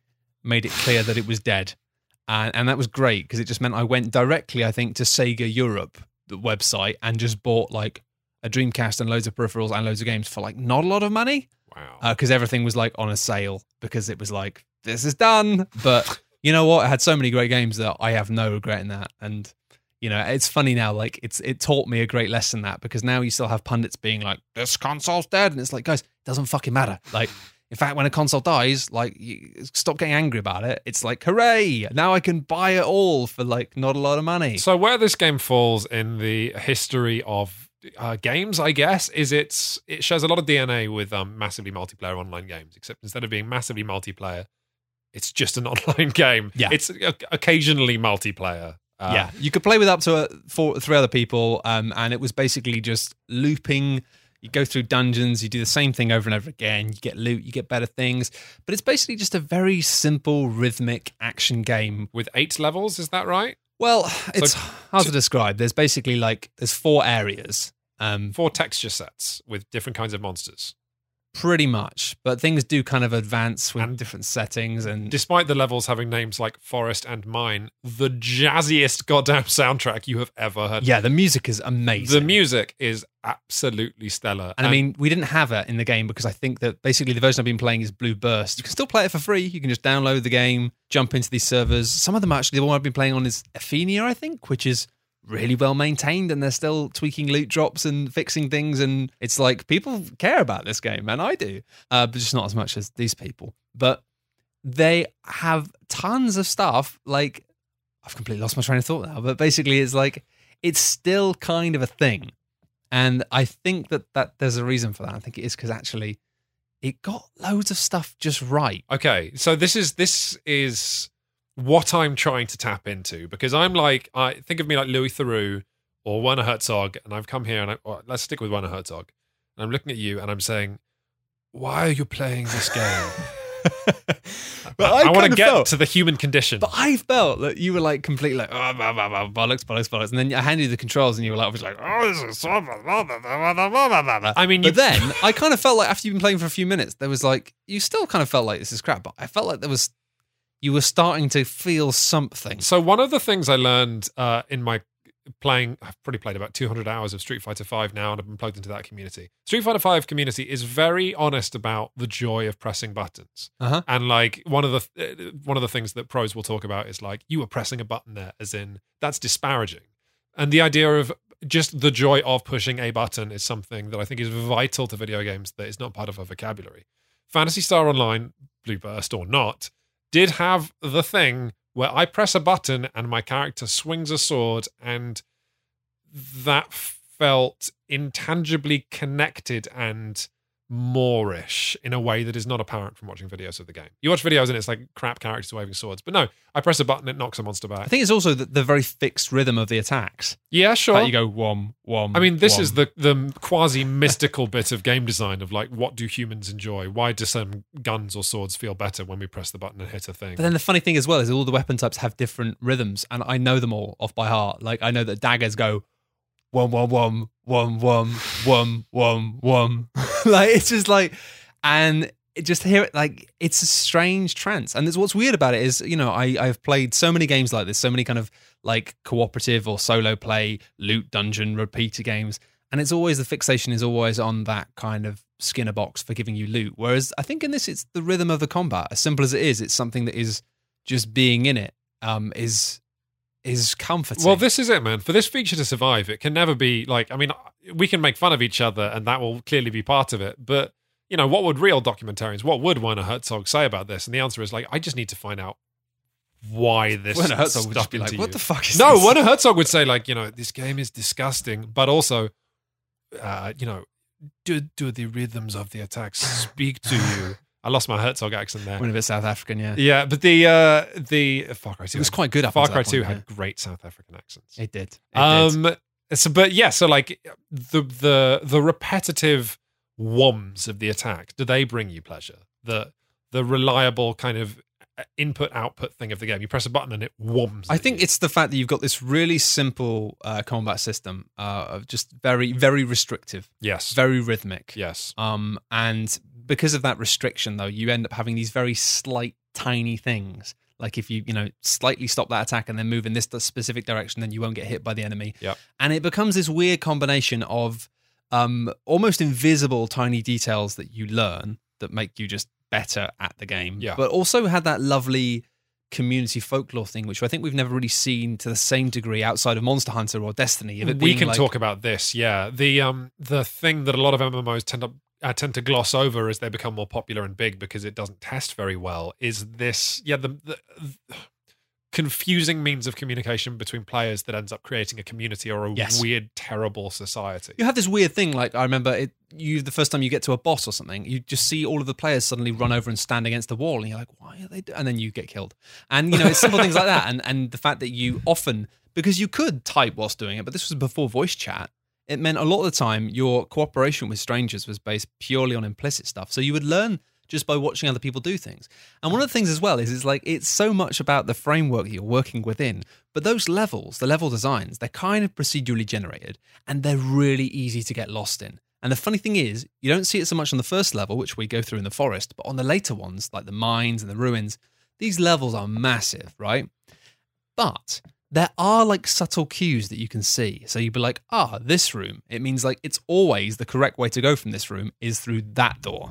made it clear that it was dead. And, and that was great because it just meant I went directly, I think, to Sega Europe, the website, and just bought like a Dreamcast and loads of peripherals and loads of games for like not a lot of money. Wow. Because uh, everything was like on a sale because it was like, this is done. But you know what? I had so many great games that I have no regret in that. And, you know, it's funny now, like it's it taught me a great lesson, that, because now you still have pundits being like, this console's dead. And it's like, guys, it doesn't fucking matter. Like, in fact, when a console dies, like, you stop getting angry about it. It's like, hooray, now I can buy it all for like not a lot of money. So where this game falls in the history of Uh, games, I guess, is it's it shares a lot of D N A with um, massively multiplayer online games, except instead of being massively multiplayer, it's just an online game. Yeah, it's occasionally multiplayer. Uh, yeah, you could play with up to uh, four, three other people, um, and it was basically just looping. You go through dungeons, you do the same thing over and over again. You get loot, you get better things, but it's basically just a very simple rhythmic action game with eight levels. Is that right? Well, it's so, hard to describe. There's basically like, there's four areas. Um, four texture sets with different kinds of monsters. Pretty much. But things do kind of advance with and different settings. And despite the levels having names like Forest and Mine, the jazziest goddamn soundtrack you have ever heard. Yeah, the music is amazing. The music is absolutely stellar. And, and I mean, we didn't have it in the game because I think that basically the version I've been playing is Blue Burst. You can still play it for free. You can just download the game, jump into these servers. Some of them actually, the one I've been playing on is Athenia, I think, which is really well maintained, and they're still tweaking loot drops and fixing things, and it's like, people care about this game, and I do, uh, but just not as much as these people. But they have tons of stuff, like, I've completely lost my train of thought now, but basically it's like, it's still kind of a thing, and I think that, that there's a reason for that. I think it is because actually it got loads of stuff just right. Okay, so this is this is... what I'm trying to tap into, because I'm like, I think of me like Louis Theroux or Werner Herzog, and I've come here and I, well, let's stick with Werner Herzog. And I'm looking at you and I'm saying, why are you playing this game? But I, I want to get felt, to the human condition. But I felt that you were like completely like, oh, blah, blah, blah, bollocks, bollocks, bollocks. And then I handed you the controls and you were like, I was like, oh, this is so blah, blah, blah, blah, blah, blah, blah. I mean, but you- then I kind of felt like after you've been playing for a few minutes, there was like, you still kind of felt like this is crap, but I felt like there was, you were starting to feel something. So one of the things I learned uh, in my playing, I've probably played about two hundred hours of Street Fighter V now, and I've been plugged into that community. Street Fighter V community is very honest about the joy of pressing buttons. Uh-huh. And like one of the one of the things that pros will talk about is like, you were pressing a button there, as in that's disparaging. And the idea of just the joy of pushing a button is something that I think is vital to video games that is not part of our vocabulary. Phantasy Star Online, Blue Burst or not, did have the thing where I press a button and my character swings a sword, and that felt intangibly connected and Moorish in a way that is not apparent from watching videos of the game. You watch videos and it's like crap characters waving swords, but no, I press a button, it knocks a monster back. I think it's also the, the very fixed rhythm of the attacks. Yeah, sure. That you go wom, wom, I mean, this wom. is the, the quasi-mystical bit of game design of like, what do humans enjoy? Why do some guns or swords feel better when we press the button and hit a thing? But then the funny thing as well is all the weapon types have different rhythms, and I know them all off by heart. Like, I know that daggers go wom, wom, wom, wom, wom, wom, wom, wom. Like, it's just like, and it just hear it, like, it's a strange trance. And it's, what's weird about it is, you know, I, I've played so many games like this, so many kind of like cooperative or solo play, loot, dungeon, repeater games. And it's always, the fixation is always on that kind of Skinner box for giving you loot. Whereas I think in this, it's the rhythm of the combat. As simple as it is, it's something that is just being in it, um, is... is comforting. Well, this is it, man. For this feature to survive, it can never be like, I mean, we can make fun of each other and that will clearly be part of it, but you know, what would real documentarians, what would Werner Herzog say about this? And the answer is like, I just need to find out why this Werner Herzog would just be like, what the fuck is no, this? No, Werner Herzog would say like, you know, this game is disgusting, but also, uh, you know, do do the rhythms of the attacks speak to you? I lost my Herzog accent there. Went a bit South African, yeah. Yeah, but the uh, the Far Cry two it was quite good. Up Far Cry two had yeah. great South African accents. It did. It um, did. So, but yeah, so like the the the repetitive whums of the attack, do they bring you pleasure? The the reliable kind of input output thing of the game. You press a button and it whums. I think you. It's the fact that you've got this really simple uh, combat system uh, of just very very restrictive. Yes. Very rhythmic. Yes. Um, and because of that restriction, though, you end up having these very slight, tiny things. Like if you, you know, slightly stop that attack and then move in this specific direction, then you won't get hit by the enemy. Yep. And it becomes this weird combination of um, almost invisible tiny details that you learn that make you just better at the game. Yeah. But also had that lovely community folklore thing, which I think we've never really seen to the same degree outside of Monster Hunter or Destiny. Of it we can like, talk about this, yeah. The um the thing that a lot of M M Os tend to I tend to gloss over as they become more popular and big because it doesn't test very well is this, yeah, the, the, the confusing means of communication between players that ends up creating a community or a yes. weird, terrible society. You have this weird thing, like I remember it, you the first time you get to a boss or something, you just see all of the players suddenly run over and stand against the wall and you're like, why are they do-? And then you get killed. And, you know, it's simple things like that. And, and the fact that you often, because you could type whilst doing it, but this was before voice chat, it meant a lot of the time your cooperation with strangers was based purely on implicit stuff. So you would learn just by watching other people do things. And one of the things as well is it's like it's so much about the framework that you're working within, but those levels, the level designs, they're kind of procedurally generated and they're really easy to get lost in. And the funny thing is, you don't see it so much on the first level, which we go through in the forest, but on the later ones, like the mines and the ruins, these levels are massive, right? But there are like subtle cues that you can see. So you'd be like, ah, this room. It means like it's always the correct way to go from this room is through that door.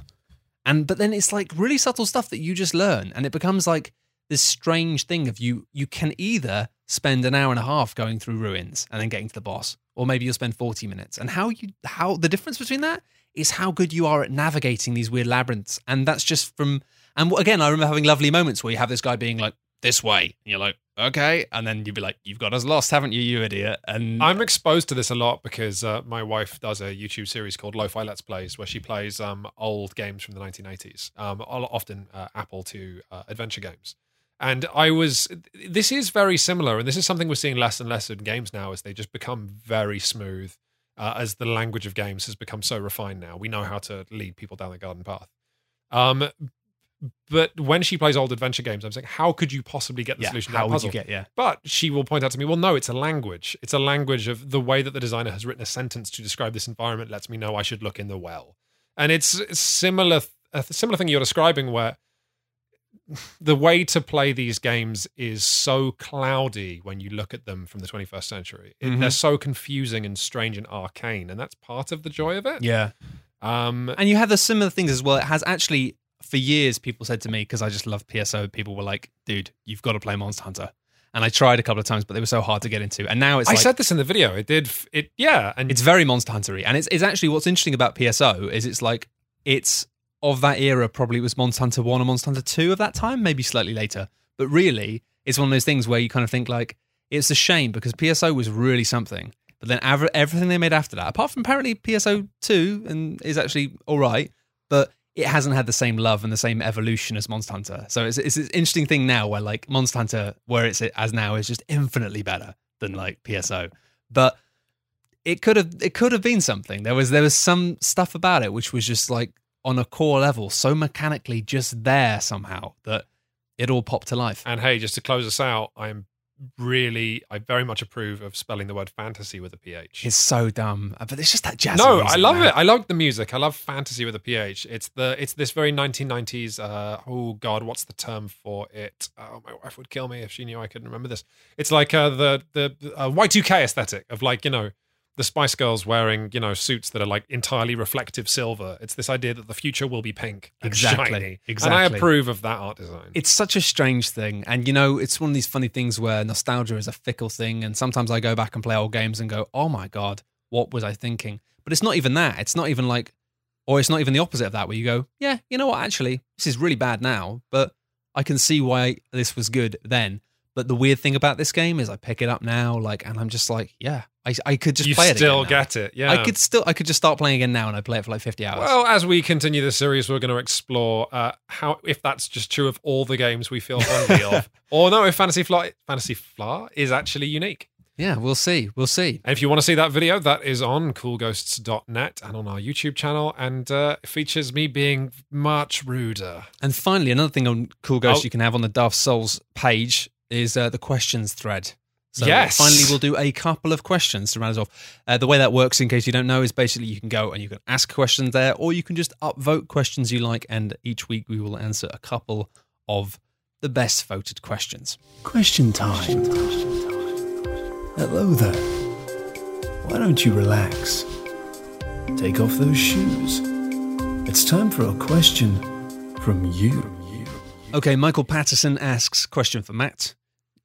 And but then it's like really subtle stuff that you just learn. And it becomes like this strange thing of you you can either spend an hour and a half going through ruins and then getting to the boss, or maybe you'll spend forty minutes. And how you how the difference between that is how good you are at navigating these weird labyrinths. And that's just from and again, I remember having lovely moments where you have this guy being like, this way. And you're like, okay. And then you'd be like, you've got us lost, haven't you, you idiot? And I'm exposed to this a lot because uh, my wife does a YouTube series called Lo-Fi Let's Plays, where she plays um, old games from the nineteen eighties, um, often uh, Apple two uh, adventure games. And I was, this is very similar, and this is something we're seeing less and less in games now as they just become very smooth uh, as the language of games has become so refined now. We know how to lead people down the garden path. Um But when she plays old adventure games, I'm saying, how could you possibly get the yeah, solution to that puzzle? How would you get, yeah. But she will point out to me, well, no, it's a language. It's a language of the way that the designer has written a sentence to describe this environment lets me know I should look in the well. And it's similar, a similar thing you're describing where the way to play these games is so cloudy when you look at them from the twenty-first century. It, mm-hmm. They're so confusing and strange and arcane, and that's part of the joy of it. Yeah. Um, and you have the similar things as well. It has actually... For years, people said to me, because I just love P S O, people were like, dude, you've got to play Monster Hunter. And I tried a couple of times, but they were so hard to get into. And now it's I like... I said this in the video. It did... it Yeah. And it's very Monster Hunter-y. And it's, it's actually what's interesting about P S O is it's like, it's of that era, probably it was Monster Hunter one or Monster Hunter two of that time, maybe slightly later. But really, it's one of those things where you kind of think like, it's a shame because P S O was really something. But then av- everything they made after that, apart from apparently P S O two and is actually all right, but... it hasn't had the same love and the same evolution as Monster Hunter. So it's it's an interesting thing now where like Monster Hunter, where it's as now, is just infinitely better than like P S O. But it could have it could have been something. There was there was some stuff about it which was just like on a core level, so mechanically just there somehow that it all popped to life. And hey, just to close us out, I'm really, I very much approve of spelling the word fantasy with a P H. It's so dumb, but it's just that jazz. No, I love now. it. I love the music. I love fantasy with a P H. It's the it's this very nineteen nineties. Uh, oh God, what's the term for it? Oh, my wife would kill me if she knew I couldn't remember this. It's like uh, the the uh, Y two K aesthetic of like you know the Spice Girls wearing you know suits that are like entirely reflective silver. It's this idea that the future will be pink and exactly, shiny. Exactly, and I approve of that art design. It's such a strange thing, and you know, it's one of these funny things where nostalgia is a fickle thing. And sometimes I go back and play old games and go, "Oh my God, what was I thinking?" But it's not even that. It's not even like, or it's not even the opposite of that, where you go, "Yeah, you know what? Actually, this is really bad now, but I can see why this was good then." But the weird thing about this game is I pick it up now, like, and I'm just like, yeah, I, I could just you play it. You still get it, yeah. I could still, I could just start playing again now, and I play it for like fifty hours. Well, as we continue the series, we're going to explore uh, how if that's just true of all the games we feel fondly of, or no, if Fantasy Flight, Fantasy Flight is actually unique. Yeah, we'll see. We'll see. And if you want to see that video, that is on cool ghosts dot net and on our YouTube channel, and uh, features me being much ruder. And finally, another thing on Cool Ghosts oh. you can have on the Dark Souls page is uh, the questions thread. So yes. Finally, we'll do a couple of questions to round us off. Uh, the way that works, in case you don't know, is basically you can go and you can ask questions there, or you can just upvote questions you like, and each week we will answer a couple of the best voted questions. Question time. Question time. Hello there. Why don't you relax? Take off those shoes. It's time for a question from you. Okay, Michael Patterson asks, question for Matt.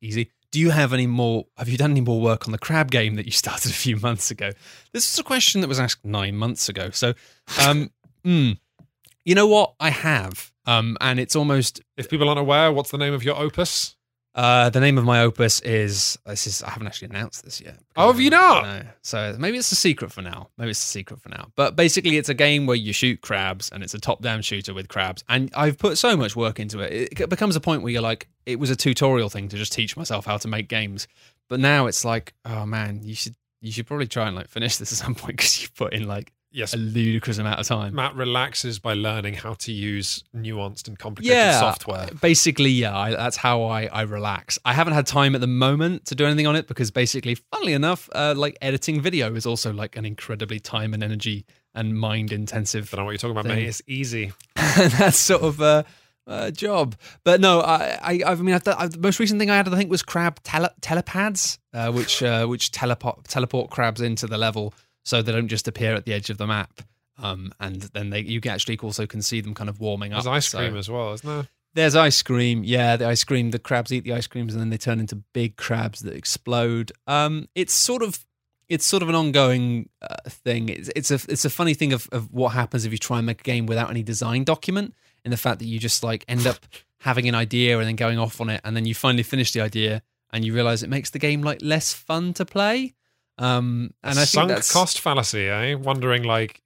Easy. Do you have any more, have you done any more work on the crab game that you started a few months ago? This is a question that was asked nine months ago. So, um, mm, you know what? I have. Um, and it's almost... If people aren't aware, what's the name of your opus? Uh, the name of my opus is, this is, I haven't actually announced this yet. Oh, have you not? No. So maybe it's a secret for now. Maybe it's a secret for now. But basically it's a game where you shoot crabs, and it's a top-down shooter with crabs. And I've put so much work into it. It becomes a point where you're like, it was a tutorial thing to just teach myself how to make games. But now it's like, oh man, you should, you should probably try and like finish this at some point, because you put in like, yes, a ludicrous amount of time. Matt relaxes by learning how to use nuanced and complicated yeah, software. Basically, yeah, I, that's how I, I relax. I haven't had time at the moment to do anything on it, because basically, funnily enough, uh, like editing video is also like an incredibly time and energy and mind intensive thing. I don't know what you're talking about, thing. mate. It's easy. That's sort of a, a job. But no, I I, I mean, I've done, I've, the most recent thing I had, I think, was crab tele- telepads, uh, which, uh, which teleport, teleport crabs into the level, so they don't just appear at the edge of the map. Um, and then they, you actually also can see them kind of warming up. There's ice cream so. as well, isn't there? There's ice cream, yeah. The ice cream, the crabs eat the ice creams, and then they turn into big crabs that explode. Um, it's sort of, it's sort of an ongoing uh, thing. It's, it's a, it's a funny thing of, of what happens if you try and make a game without any design document, and the fact that you just like end up having an idea and then going off on it, and then you finally finish the idea and you realize it makes the game like less fun to play. Um, and I sunk think that's... cost fallacy, eh? Wondering, like,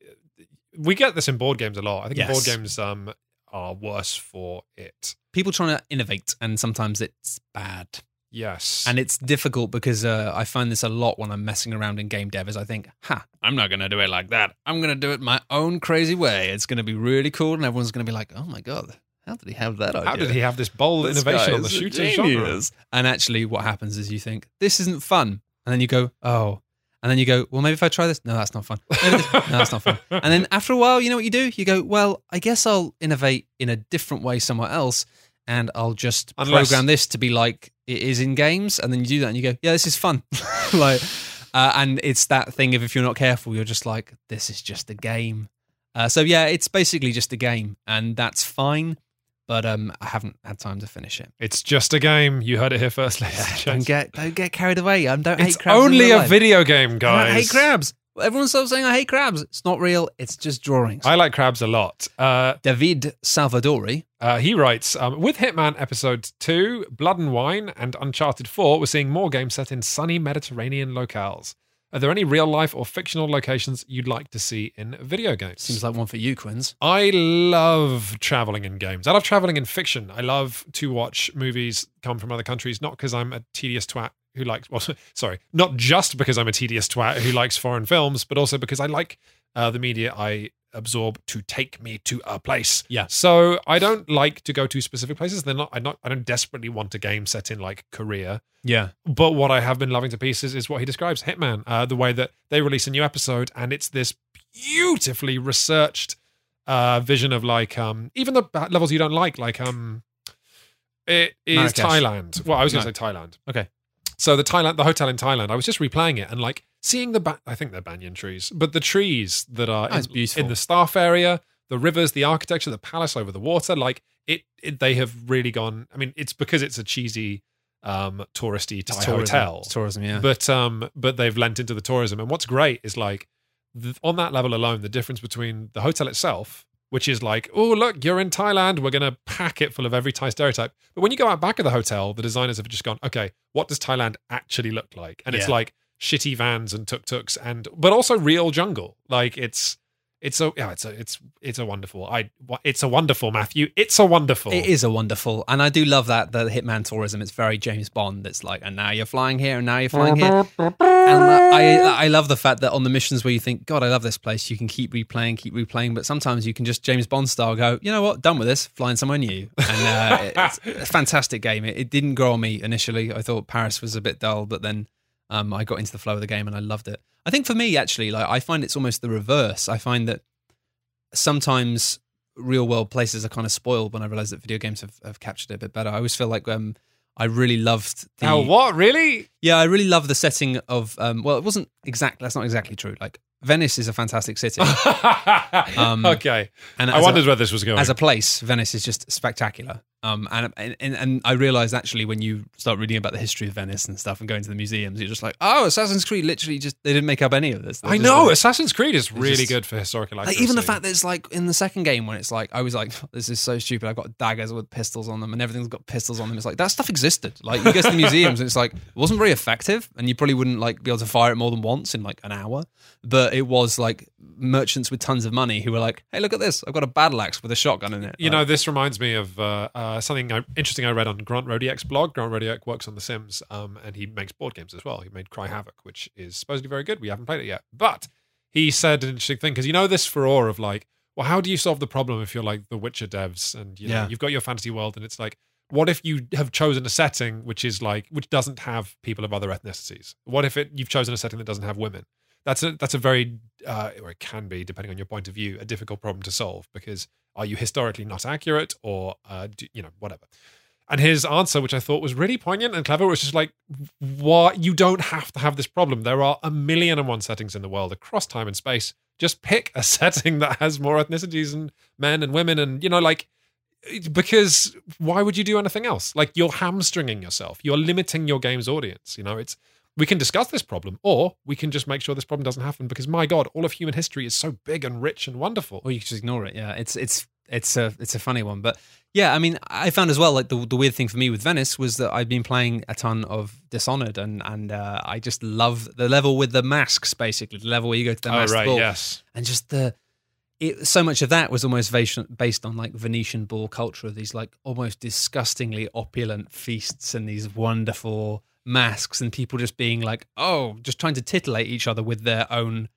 we get this in board games a lot. I think yes. board games um, are worse for it. People trying to innovate, and sometimes it's bad. Yes. And it's difficult because uh, I find this a lot when I'm messing around in game dev, is I think, ha, I'm not going to do it like that. I'm going to do it my own crazy way. It's going to be really cool, and everyone's going to be like, oh my God, how did he have that idea? How did he have this bold this innovation on the shooting genre? And actually what happens is you think, this isn't fun. And then you go, oh. And then you go, well, maybe if I try this, no, that's not fun. Maybe this, no, that's not fun. And then after a while, you know what you do? You go, well, I guess I'll innovate in a different way somewhere else, and I'll just Unless- program this to be like it is in games. And then you do that and you go, yeah, this is fun. like, uh, And it's that thing of if you're not careful, you're just like, this is just a game. Uh, so yeah, it's basically just a game, and that's fine. But um, I haven't had time to finish it. It's just a game. You heard it here first, ladies and gentlemen. Don't get, don't get carried away. I don't hate crabs. It's only a video game, guys. I hate crabs. Everyone stops saying I hate crabs. It's not real. It's just drawings. I like crabs a lot. Uh, David Salvadori. Uh, he writes, um, with Hitman Episode two, Blood and Wine, and Uncharted four, we're seeing more games set in sunny Mediterranean locales. Are there any real-life or fictional locations you'd like to see in video games? Seems like one for you, Quinns. I love traveling in games. I love traveling in fiction. I love to watch movies come from other countries, not because I'm a tedious twat who likes... Well, sorry, not just because I'm a tedious twat who likes foreign films, but also because I like uh, the media I absorb to take me to a place. Yeah. So I don't like to go to specific places. They're not. I not. I don't desperately want a game set in like Korea. Yeah. But what I have been loving to pieces is what he describes, Hitman. Uh, the way that they release a new episode, and it's this beautifully researched uh, vision of like um, even the levels you don't like. Like um, it is Marrakesh. Thailand. Well, I was going to no. say Thailand. Okay. So the Thailand, the hotel in Thailand. I was just replaying it and like. Seeing the, ba- I think they're banyan trees, but the trees that are in, in the staff area, the rivers, the architecture, the palace over the water, like it, it they have really gone. I mean, it's because it's a cheesy, um, touristy Thai tourism. hotel. It's tourism, yeah. But, um, but they've lent into the tourism. And what's great is like th- on that level alone, the difference between the hotel itself which is like, oh, look, you're in Thailand. We're going to pack it full of every Thai stereotype. But when you go out back of the hotel, the designers have just gone, okay, what does Thailand actually look like? And yeah. it's like shitty vans and tuk-tuks, and but also real jungle. Like it's it's a yeah, it's a it's it's a wonderful. I it's a wonderful Matthew. It's a wonderful. It is a wonderful, and I do love that the Hitman tourism. It's very James Bond. That's like, and now you're flying here, and now you're flying here. And I, I love the fact that on the missions where you think, God, I love this place, you can keep replaying, keep replaying, but sometimes you can just James Bond style go, you know what, done with this, flying somewhere new. And uh, it's a fantastic game. It, it didn't grow on me initially. I thought Paris was a bit dull, but then um, I got into the flow of the game and I loved it. I think for me, actually, like I find it's almost the reverse. I find that sometimes real world places are kind of spoiled when I realise that video games have, have captured it a bit better. I always feel like... um. I really loved the... Oh, what? Really? Yeah, I really loved the setting of... Um, well, it wasn't exact. That's not exactly true. Like, Venice is a fantastic city. um, okay. And I wondered a, where this was going. As a place, Venice is just spectacular. Um, and, and, and I realised, actually, when you start reading about the history of Venice and stuff and going to the museums, you're just like, oh, Assassin's Creed literally just... They didn't make up any of this. They're I know! Like, Assassin's Creed is really just, good for historical accuracy. Like, even the fact that it's like, in the second game when it's like, I was like, this is so stupid, I've got daggers with pistols on them and everything's got pistols on them. It's like, that stuff existed. Like, you go to the museums and it's like, it wasn't very effective and you probably wouldn't like be able to fire it more than once in like an hour. But it was like merchants with tons of money who were like, hey, look at this, I've got a battle axe with a shotgun in it. You like, know, this reminds me of... Uh, uh, Uh, something I, interesting I read on Grant Rodiek's blog. Grant Rodiek works on The Sims, um, and he makes board games as well. He made Cry Havoc, which is supposedly very good. We haven't played it yet. But he said an interesting thing, because you know this furore of like, well, how do you solve the problem if you're like the Witcher devs and you know, yeah. you've got your fantasy world and it's like, what if you have chosen a setting which is like, which doesn't have people of other ethnicities? What if it, you've chosen a setting that doesn't have women? That's a, that's a very, uh, or it can be, depending on your point of view, a difficult problem to solve because are you historically not accurate or, uh, do, you know, whatever. And his answer, which I thought was really poignant and clever, was just like, what? You don't have to have this problem. There are a million and one settings in the world across time and space. Just pick a setting that has more ethnicities and men and women and, you know, like, because why would you do anything else? Like, you're hamstringing yourself. You're limiting your game's audience, you know, it's, we can discuss this problem, or we can just make sure this problem doesn't happen because, my God, all of human history is so big and rich and wonderful. Or you can just ignore it, yeah. It's it's it's a it's a funny one. But, yeah, I mean, I found as well, like, the the weird thing for me with Venice was that I've been playing a ton of Dishonored, and, and uh, I just love the level with the masks, basically, the level where you go to the masked oh, right, ball. Yes. And just the... It, so much of that was almost based on like Venetian ball culture, these, like, almost disgustingly opulent feasts and these wonderful... masks and people just being like, oh, just trying to titillate each other with their own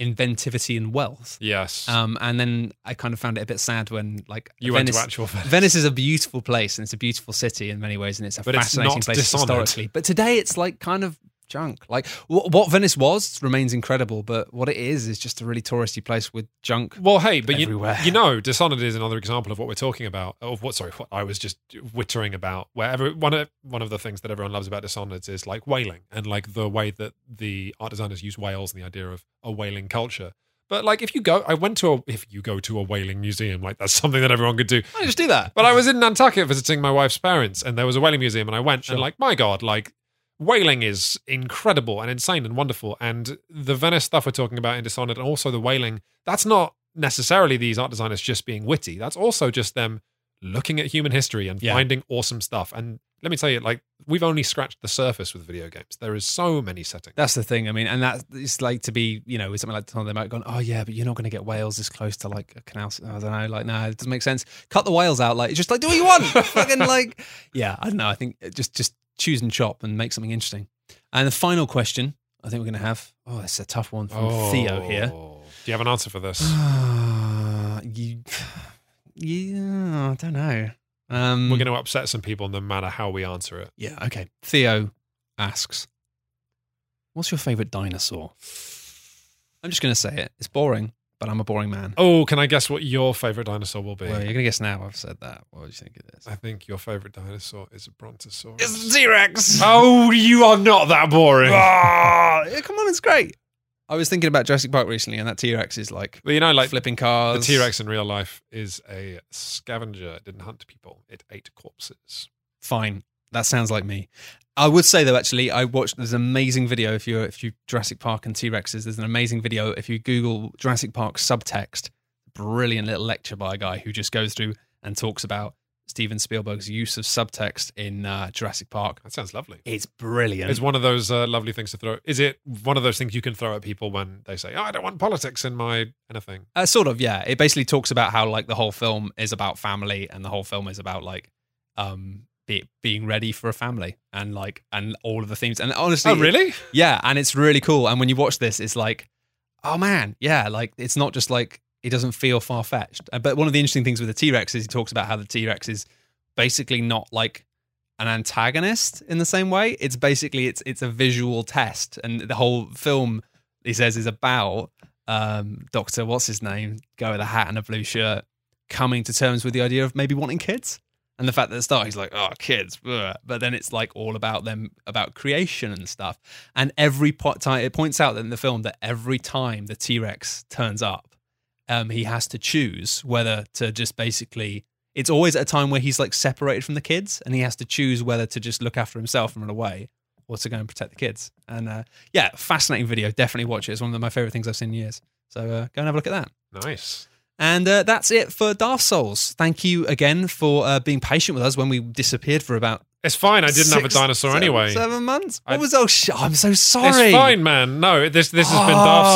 inventivity and wealth. Yes. Um, and then I kind of found it a bit sad when like you Venice, went to actual Venice. Venice is a beautiful place and it's a beautiful city in many ways and it's a but fascinating it's place Dishonored. Historically. But today it's like kind of junk. Like w- what Venice was remains incredible, but what it is is just a really touristy place with junk. Well, hey, but everywhere. You, you know, Dishonored is another example of what we're talking about. Of what? Sorry, what I was just wittering about. Where every, one of one of the things that everyone loves about Dishonored is like whaling and like the way that the art designers use whales and the idea of a whaling culture. But like, if you go, I went to a, if you go to a whaling museum, like that's something that everyone could do. I just do that. But I was in Nantucket visiting my wife's parents, and there was a whaling museum, and I went sure. and like, my God, like. Whaling is incredible and insane and wonderful, and the Venice stuff we're talking about in Dishonored and also the whaling, that's not necessarily these art designers just being witty. That's also just them looking at human history and yeah. finding awesome stuff. And let me tell you, like, we've only scratched the surface with video games. There is so many settings. That's the thing. I mean, and that it's like to be, you know, with something like Dishonored, they might have gone, oh yeah, but you're not going to get whales this close to like a canal. I don't know. Like, no, nah, it doesn't make sense. Cut the whales out. Like, just like, do what you want. Fucking like, yeah, I don't know. I think just, just, choose and chop and make something interesting. And the final question I think we're going to have, oh, that's a tough one from oh, Theo here. Do you have an answer for this? Uh, you, yeah, I don't know. Um, we're going to upset some people no matter how we answer it. Yeah, okay. Theo asks, what's your favourite dinosaur? I'm just going to say it. It's boring, but I'm a boring man. Oh, can I guess what your favourite dinosaur will be? Well, you're going to guess now I've said that. What do you think it is? I think your favourite dinosaur is a brontosaurus. It's a T-Rex! Oh, you are not that boring. Oh, come on, it's great. I was thinking about Jurassic Park recently, and that T-Rex is like, well, you know, like flipping cars. The T-Rex in real life is a scavenger. It didn't hunt people. It ate corpses. Fine. That sounds like me. I would say, though, actually, I watched, there's an amazing video if you if you Jurassic Park and T-Rexes, there's an amazing video if you Google Jurassic Park subtext, brilliant little lecture by a guy who just goes through and talks about Steven Spielberg's use of subtext in uh, Jurassic Park. That sounds lovely. It's brilliant. It's one of those uh, lovely things to throw. Is it one of those things you can throw at people when they say, oh, I don't want politics in my anything? Uh, sort of, yeah. It basically talks about how like the whole film is about family, and the whole film is about like um, be, being ready for a family and like and all of the themes. And honestly... Oh, really? It, yeah, and it's really cool. And when you watch this, it's like, oh, man, yeah, like it's not just like... It doesn't feel far-fetched. But one of the interesting things with the T-Rex is he talks about how the T-Rex is basically not like an antagonist in the same way. It's basically, it's it's a visual test. And the whole film, he says, is about um, Doctor What's-His-Name, guy with a hat and a blue shirt, coming to terms with the idea of maybe wanting kids. And the fact that at the start he's like, oh, kids. Ugh. But then it's like all about them, about creation and stuff. And every pot time, it points out that in the film that every time the T-Rex turns up, Um, he has to choose whether to just basically, it's always at a time where he's like separated from the kids, and he has to choose whether to just look after himself and run away or to go and protect the kids. And uh, yeah, fascinating video. Definitely watch it. It's one of my favorite things I've seen in years. So uh, go and have a look at that. Nice. And uh, that's it for Dark Souls. Thank you again for uh, being patient with us when we disappeared for about... It's fine. I didn't Six, have a dinosaur seven, anyway. Seven months. What I, was oh sh- I'm so sorry. It's fine, man. No, this this has oh, been Dark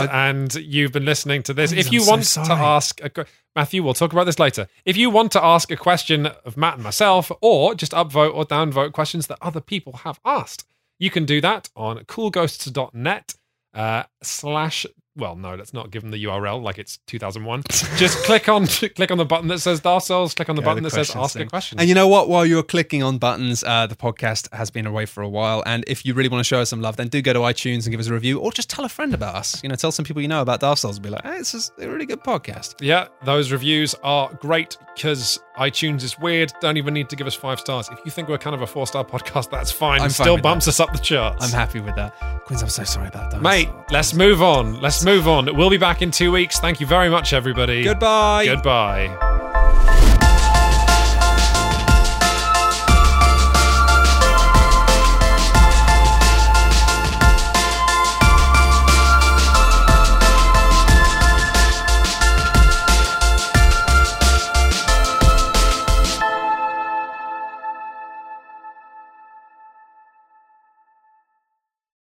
Souls, and you've been listening to this. If you I'm want so to ask, a, Matthew, we'll talk about this later. If you want to ask a question of Matt and myself, or just upvote or downvote questions that other people have asked, you can do that on cool ghosts dot net uh, slash. Well, no, let's not give them the U R L like it's two thousand one. Just click on click on the button that says Dark Souls, click on the yeah, button the that says Ask thing. a Question. And you know what? While you're clicking on buttons, uh, the podcast has been away for a while. And if you really want to show us some love, then do go to iTunes and give us a review, or just tell a friend about us. You know, tell some people you know about Dark Souls and be like, hey, it's just a really good podcast. Yeah, those reviews are great because iTunes is weird. Don't even need to give us five stars. If you think we're kind of a four-star podcast, that's fine. I'm it still fine bumps that. us up the charts. I'm happy with that. Quinns, I'm so sorry about that. Mate, let's move on. Let's move on. We'll be back in two weeks. Thank you very much, everybody. Goodbye. Goodbye.